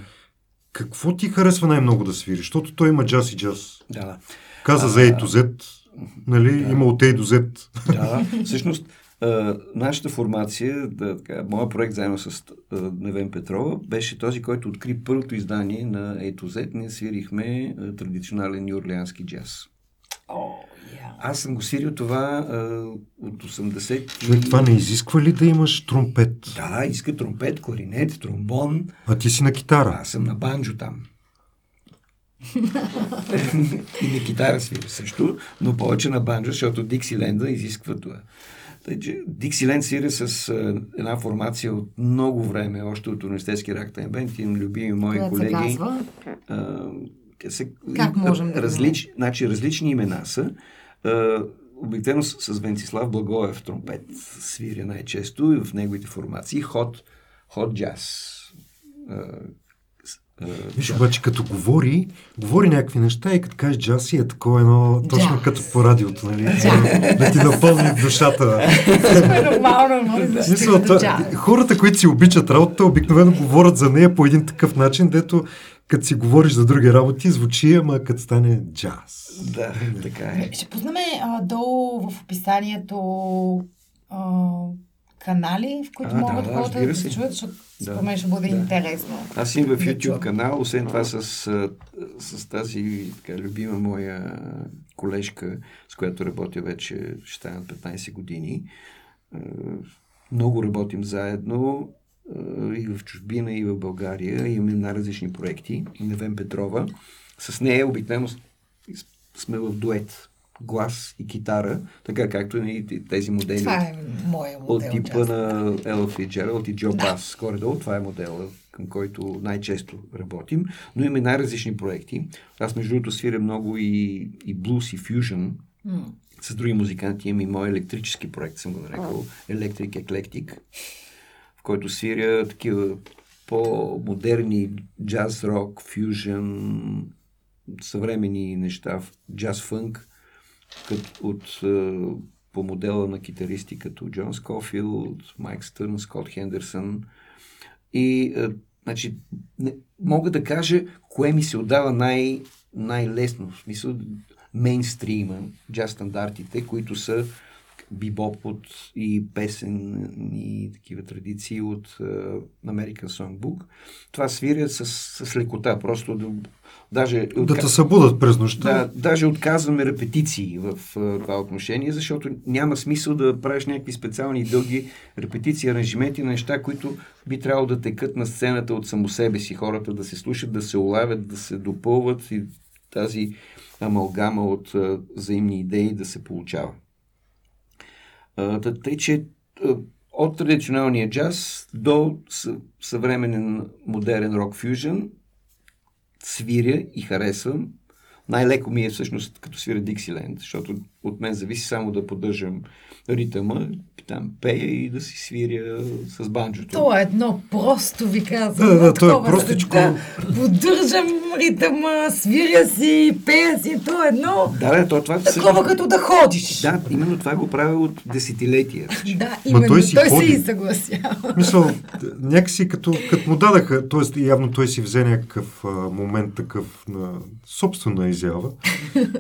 Какво ти харесва най-много да свириш? Защото той има джаз и джаз. Да, да. Каза а, за A to Z, нали? Да. Има от A to Z. Да, всъщност... Uh, нашата формация, да, така, моя проект заедно с uh, Невен Петрова, беше този, който откри първото издание на A to Z. Ние свирихме uh, традиционален нюорлеански джаз. Oh, yeah. Аз съм го свирил това uh, от осемдесет... Човек, това не изисква ли да имаш тромпет? Да, иска тромпет, кларинет, тромбон. А ти си на китара? Аз съм на банджо там. И на китара свиря също, но повече на банджо, защото Диксиленда изисква това. Диксиленд свири с а, една формация от много време, още от университетски рактен бенд и любими мои Кога колеги. Се казва? А, се, как и, можем да различ, значи, различни имена са. А, обикновено с, с Венцислав Благоев тромпет свиря най-често и в неговите формации. Хот, хот джаз. А, виж, обаче, като говори, говори някакви неща и като кажеш джаз и е такова едно, точно джаз. Като по радиото, нали? Да ти напълни душата. Мисля, това, хората, които си обичат работата, обикновено говорят за нея по един такъв начин, дето като си говориш за други работи, звучи, ама като стане джаз. Да, така е. Ще познаме а, долу в описанието а, канали, в които а, могат да, хората да, да се чуят, защото да, спомен ще бъде да. Интересно. Аз имам в YouTube канал, освен това с, с тази така, любима моя колежка, с която работя вече ще на петнайсет години. Много работим заедно и в чужбина, и в България. Имаме на различни проекти. Невен Петрова. С нея обикновено сме в дует. Глас и китара, така както и тези модели. Това е моя модел. От типа джаз. На Ела Фиджералд и Джо Бас. Скоро долу това е моделът, към който най-често работим. Но имаме най-различни проекти. Аз между другото свиря много и, и блуз и фюжън. Mm. С други музиканти имам и мой електрически проект, съм го нарекал. Electric Eclectic, в който свиря такива по-модерни джаз, рок, фюжън, съвремени неща, джаз фънк. От, по модела на китаристи като Джон Скофилд, Майк Стърнс, Скот Хендерсън. И а, значи, не, мога да кажа кое ми се отдава най- най-лесно, в смисъл мейнстрима, джаз стандартите, които са бибоп от, и песен и такива традиции от uh, American Songbook. Това свирят с, с лекота. Просто да, даже да отказ... те събудат през нощта. Да, даже отказваме репетиции в uh, това отношение, защото няма смисъл да правиш някакви специални дълги репетиции, аранжименти на неща, които би трябвало да текат на сцената от само себе си. Хората да се слушат, да се улавят, да се допълват и тази амалгама от uh, взаимни идеи да се получава. Тъй, че от традиционалния джаз до съвременен модерен рок-фюжън свиря и харесвам. Най-леко ми е всъщност като свиря Диксиленд, защото от мен зависи само да поддържам ритъма, там пея и да си свиря с банджото. То е едно, просто ви казвам. Да, да, то е простичко. Да, поддържам ритъма, свиря си, пея си, то е едно. Да, да, то, това е такова също... като да ходиш. Да, именно това го правя от десетилетия. Да, именно, той, той се и съгласява. Мисъл, някакси като, като му дадаха, т.е. явно той си взе някакъв а, момент такъв на собствена изява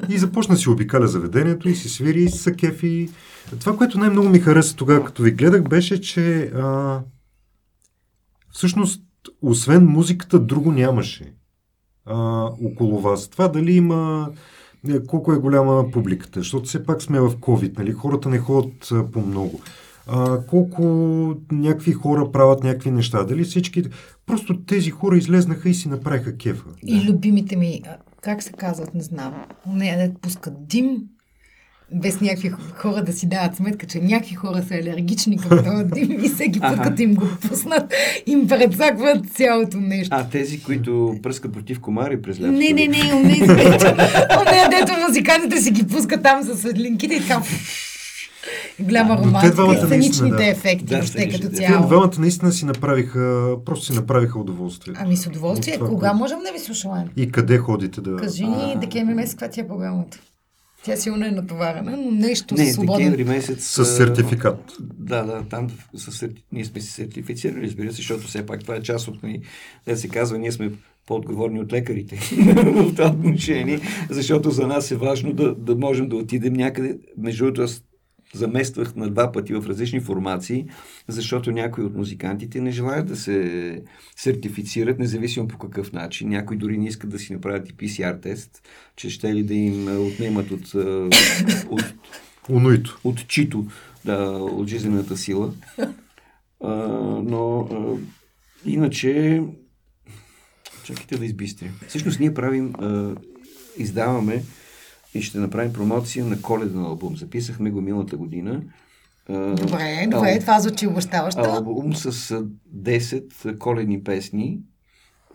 и започна си обикаля заведението и си свири и са кефи. Това, което най-много ми хареса тогава, като ви гледах, беше, че а, всъщност, освен музиката, друго нямаше а, около вас. Това дали има... Колко е голяма публиката, защото все пак сме в COVID, нали? Хората не ходят а, по-много. А, колко някакви хора правят някакви неща, дали всички... Просто тези хора излезнаха и си направиха кефа. И любимите ми, как се казват, не знам. Не, пускат дим... без някакви хора да си дават сметка, че някакви хора са алергични към този дим и всеки път, като им го пуснат, им прецакват цялото нещо. А тези, които пръскат против комари през лято? Не, не, не, онези, дето музикантите си ги пускат там с светлинките и така... Голяма романтика, сценичните да. Ефекти, да, въобще като цяло. Те двамата наистина си направиха, просто си направиха удоволствие. Ами с удоволствие, това, кога което... можем да ви слушаем? И къде ходите да... Кажи ни, декември месец, каква ти е програмата? Тя силно е натоварена, но нещо не, свободно. С сертификат. Да, да, там със, ние сме се сертифицирали, разбира се, защото все пак това е част от ни, да се казва, ние сме по-отговорни от лекарите в това отношение, защото за нас е важно да, да можем да отидем някъде. Между другото, аз замествах на два пъти в различни формации, защото някои от музикантите не желаят да се сертифицират, независимо по какъв начин. Някои дори не искат да си направят и пи си ар тест, че ще ли да им отнемат от от, от, от чито, да, от жизнената сила. А, но а, иначе чакайте да избистря. Всъщност ние правим, а, издаваме и ще направим промоция на коледен албум. Записахме го миналата година. Добре, добре, ал... това звучи обещаващо. Албум с десет коледни песни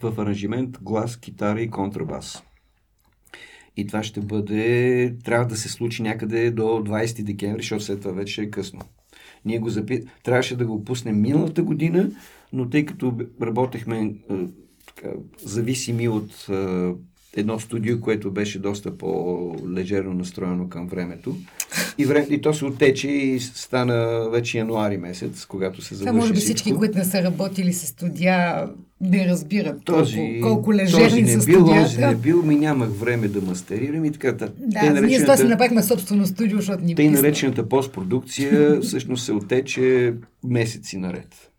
в аранжимент глас, китара и контрабас. И това ще бъде... Трябва да се случи някъде до двайсети декември, защото след това вече е късно. Ние го запи... Трябваше да го пуснем миналата година, но тъй като работехме така, зависими от... едно студио, което беше доста по-лежерно настроено към времето. И, време, и то се оттече и стана вече януари месец, когато се завърши. Това може би всички, всичко. Които не са работили с студия, не разбират този, колко, колко лежерни са студията. Този не бил, ми нямах време да мастерирам и така. Да, ние с това си направихме собствено студио, защото ни писна. Тъй наречената постпродукция всъщност се оттече месеци наред.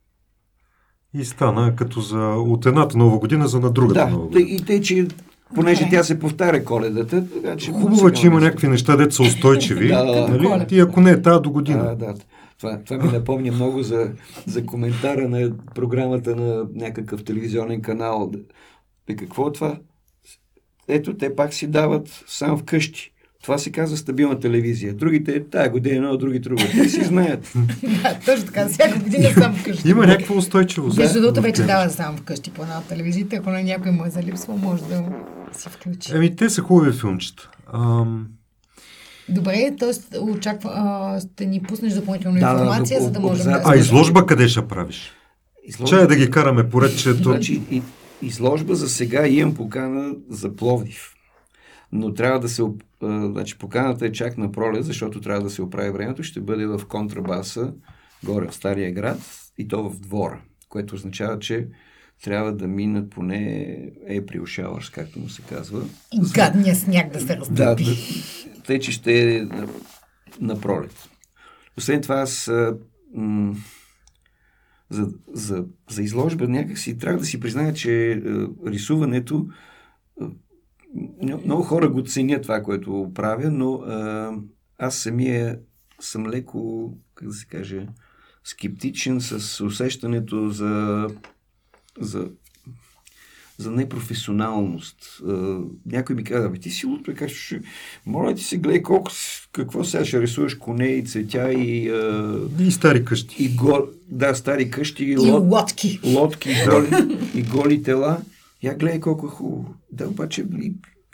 И стана като за от едната нова година за на другата да, нова година. И те, че понеже okay. тя се повтаря коледата. Така, че хубаво, че има някакви неща, дето са устойчиви. да, да, нали? И ако не е тази до година. Да, да. Това, това ми напомня много за, за коментара на програмата на някакъв телевизионен канал. Бе, какво е това? Ето, те пак си дават сам вкъщи. Това се казва стабилна телевизия. Другите, тая година едно, други друго. Те си знаят. Да, точно така. Всяка година сам вкъщи. Има някаква устойчивост. Между другото вече дава сам вкъщи по една от телевизията. Ако на някой му е залипсва, може да се включи. Еми, те са хубави филмчета. Ам... Добре, т.е. очаква, а, ще ни пуснеш допълнителна да, информация, да, за да можем да... А изложба къде ще правиш? Изложба... Чай да ги караме поред, че... Значи, и, изложба за сега имам покана за Пловдив. Но трябва да се... Значи поканата е чак на пролет, защото трябва да се оправи времето. Ще бъде в контрабаса, горе в Стария град, и то в двора, което означава, че трябва да минат поне April Showers, както му се казва. И гадния сняг да се разтопи. Да, да, тъй, че ще е на пролет. Освен това, аз м- за, за, за изложба някакси трябва да си призная, че рисуването, много хора го ценят това, което правя, но аз самия съм леко, как да се каже, скептичен с усещането за, за, за непрофесионалност. Някой ми каза, бе, ти си луд, бе, ще... моля ти се, гледай колко, какво сега ще рисуваш коне и цветя и... И стари къщи. И го... Да, стари къщи. И лод... лодки. Лодки и голи, и голи тела. Я гледай колко е хубаво. Да, обаче,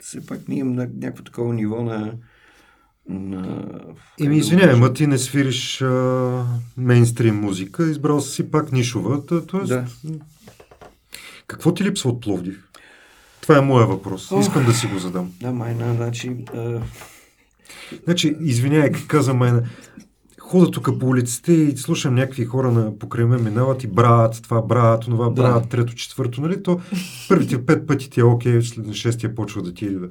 все пак ние имам на някакво такова ниво на... На... Еми, извинявай, ма ти не свириш а, мейнстрим музика, избрал си пак нишова, т.е. Да. Какво ти липсва от Пловдив? Това е моя въпрос. О, искам да си го задам. Да, майна, значи... А... Значи, извинявай, как каза майна, хода тук по улиците и слушам някакви хора на покрай мен минават и брат, това брат, това брат, да. Трето, четвърто, нали? То първите пет пъти ти е окей, след на шестия почва да ти иде.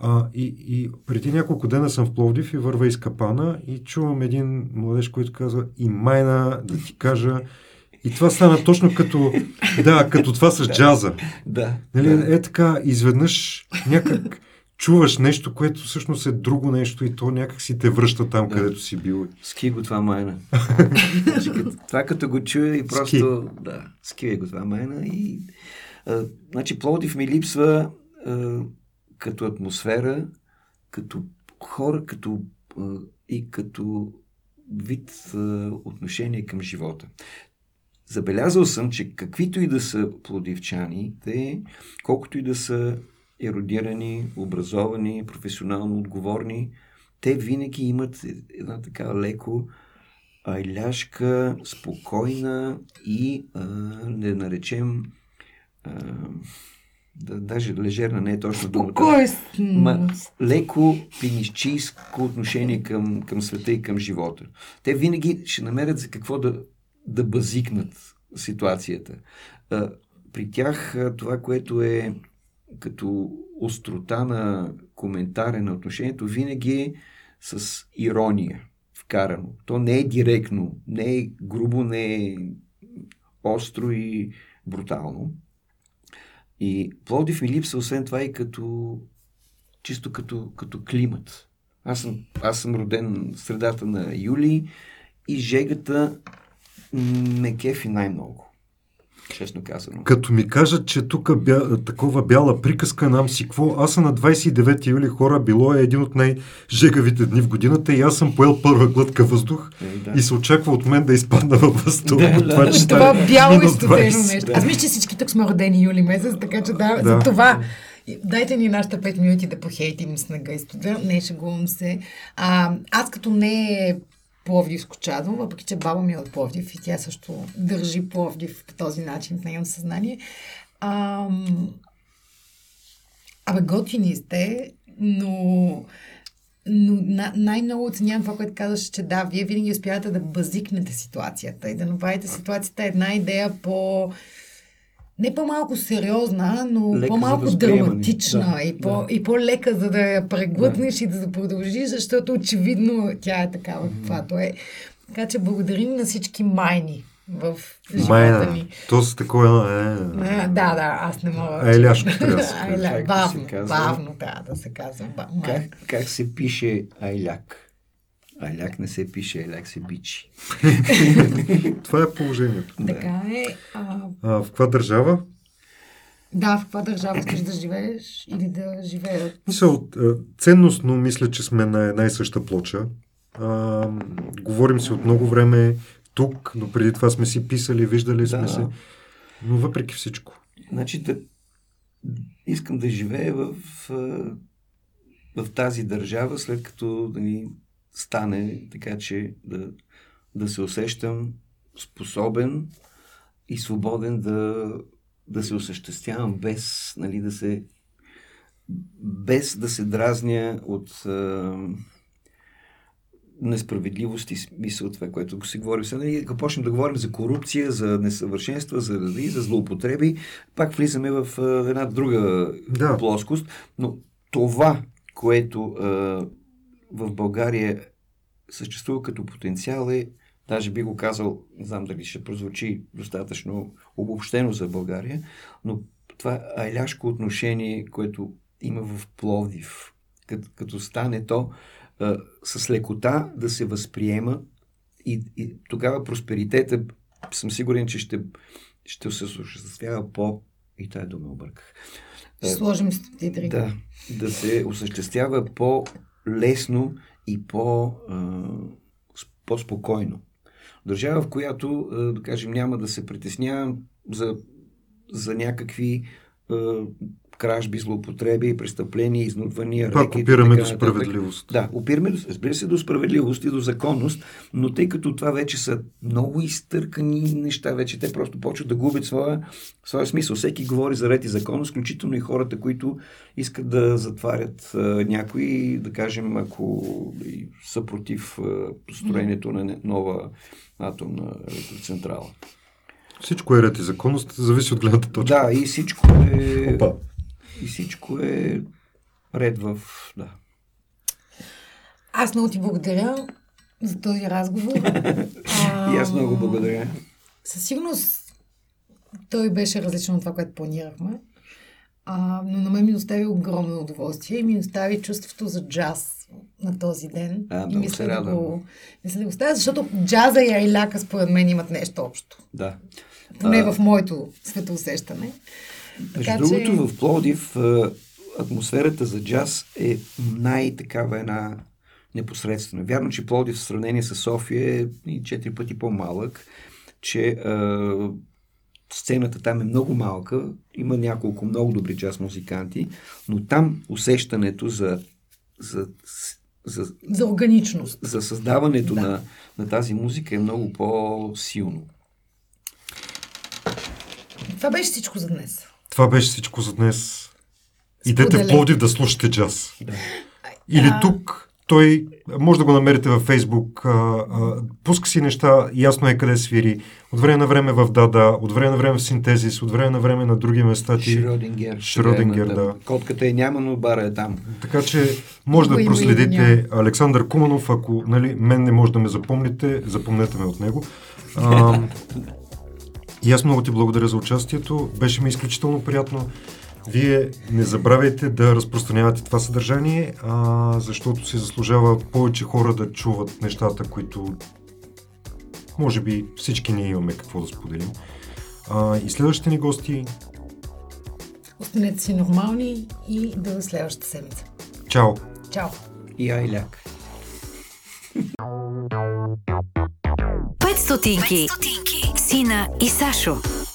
А, и, и преди няколко дена съм в Пловдив и върва из капана и чувам един младеж, който казва и майна, да ти кажа. И това стана точно като, да, като това с джаза. Да, нали, да. Е така, изведнъж някак чуваш нещо, което всъщност е друго нещо и то някак си те връща там, да. Където си бил. Ски го това майна. Това като го чуя и просто... Ски. Да, ски го това майна. И, а, значи Пловдив ми липсва... А, като атмосфера, като хора, като и като вид отношение към живота. Забелязал съм, че каквито и да са пловдивчани, те, колкото и да са ерудирани, образовани, професионално отговорни, те винаги имат една така леко айляшка, спокойна и, а, не наречем... А, да, даже лежерна не е точно думата. Ма, леко пенисчийско отношение към, към света и към живота. Те винаги ще намерят за какво да, да базикнат ситуацията. А, при тях това, което е като острота на коментаря на отношението, винаги е с ирония вкарано. То не е директно, не е грубо, не е остро и брутално. И Пловдив ми липса, освен това и като чисто като, като климат. Аз съм, аз съм роден в средата на юли и жегата ме кефи най-много. Честно казано. Като ми кажат, че тук бя, такова бяла приказка, нам си какво, аз съм на двадесет и девети юли, хора, било е един от най-жегавите дни в годината и аз съм поел първа глътка въздух е, да. И се очаква от мен да изпадна във въздух. Да, това, да. Че това бяло и студено нещо. Да. Аз мисля, че всички тук сме родени юли месец, така че да, да. За това... Дайте ни нашите пет минути да похейтим снега и студа. Не, шегувам се. А, аз като не е Пловдивско чадо, въпреки че баба ми е от Пловдив и тя също държи Пловдив по този начин в нейно съзнание. Ам... Абе, готини сте, но, но на... най-много оценявам това, което казваш, че да, вие винаги успявате да базикнете ситуацията и да направите ситуацията една идея по... Не по-малко сериозна, но лека по-малко да драматична, да, и, по, да. И по-лека, за да я преглътнеш, да. И да продължиш, защото очевидно тя е такава, каквато mm-hmm. е. Така че благодарим на всички майни в живота майна. Ми. То са такова... Е... А, да, да, аз не мога... Айляшко трябва да се казва. Айля... Бавно, казва... бавно трябва да се казва. Как, как се пише айляк? Айляк не се пише, айляк се бичи. Това е положението. Така е. А... А, в каква държава? Да, в каква държава искаш да живееш или да живееш? Мисъл, ценностно мисля, че сме на една и съща плоча. А, говорим си от много време тук, но преди това сме си писали, виждали сме да. Се. Но въпреки всичко. Значи, да... искам да живея в, в тази държава, след като да ни... стане, така че да, да се усещам способен и свободен да, да се осъществявам без, нали, да се без да се дразня от а, несправедливост и смисъл това, което си говорим. Сега, нали, ако почнем да говорим за корупция, за несъвършенства, за, за злоупотреби, пак влизаме в а, една друга да. Плоскост, но това, което а, в България съществува като потенциал е, даже би го казал, не знам дали ще прозвучи достатъчно обобщено за България, но това айляшко отношение, което има в Пловдив, като, като стане то а, с лекота да се възприема и, и тогава просперитета, съм сигурен, че ще, ще се осъществява по... И тая дума обърках. Сложим субтитри. Да, да се осъществява по-лесно и по, а, по-спокойно. Държава, в която, а, да кажем, няма да се притеснявам за, за някакви а, кражби, злоупотреби, престъпления, изнудвания, рекети. Пак опираме до справедливост. Да, опираме, разбира се, до справедливост и до законност, но тъй като това вече са много изтъркани неща, вече те просто почват да губят своя, своя смисъл. Всеки говори за ред и законност, включително и хората, които искат да затварят а, някои, да кажем, ако са против а, построението на нова атомна електроцентрала. Всичко е ред и законност, зависи от гледната точка. Да, и всичко е... Опа. И всичко е ред в... Да. Аз много ти благодаря за този разговор. а, и аз много благодаря. Със сигурност той беше различен от това, което планирахме. А, но на мен ми достави огромно удоволствие и ми достави чувството за джаз на този ден. А, да, и мисля да го, мисля да го ставя, защото джаза и айляка според мен имат нещо общо. Да. Поне а... в моето светоусещане. Между че... другото, в Пловдив атмосферата за джаз е най-такава една непосредствена. Вярно, че Пловдив в сравнение с София е четири пъти по-малък, че а, сцената там е много малка, има няколко много добри джаз музиканти, но там усещането за за, за, за органичност, за създаването да. на, на тази музика е много по-силно. Това беше всичко за днес. Това беше всичко за днес. Идете Споделе. в Пловдив да слушате джаз. Да. Или тук, той може да го намерите във Фейсбук. Пуска си неща, ясно е къде свири. От време на време в Дада, от време на време в Синтезис, от време на време на други места. Шрёдингер. Шрёдингер, да. Котката е няма, но бара е там. Така че може да проследите Александър Куманов. Ако нали, мен не може да ме запомните, запомнете ме от него. А, И аз много ти благодаря за участието. Беше ми изключително приятно. Вие не забравяйте да разпространявате това съдържание, а, защото се заслужава повече хора да чуват нещата, които може би всички ние имаме какво да споделим. А, и следващите ни гости... Останете си нормални и до следващата седмица. Чао! Чао! И айляк! пет стотинки Сина и Сашо.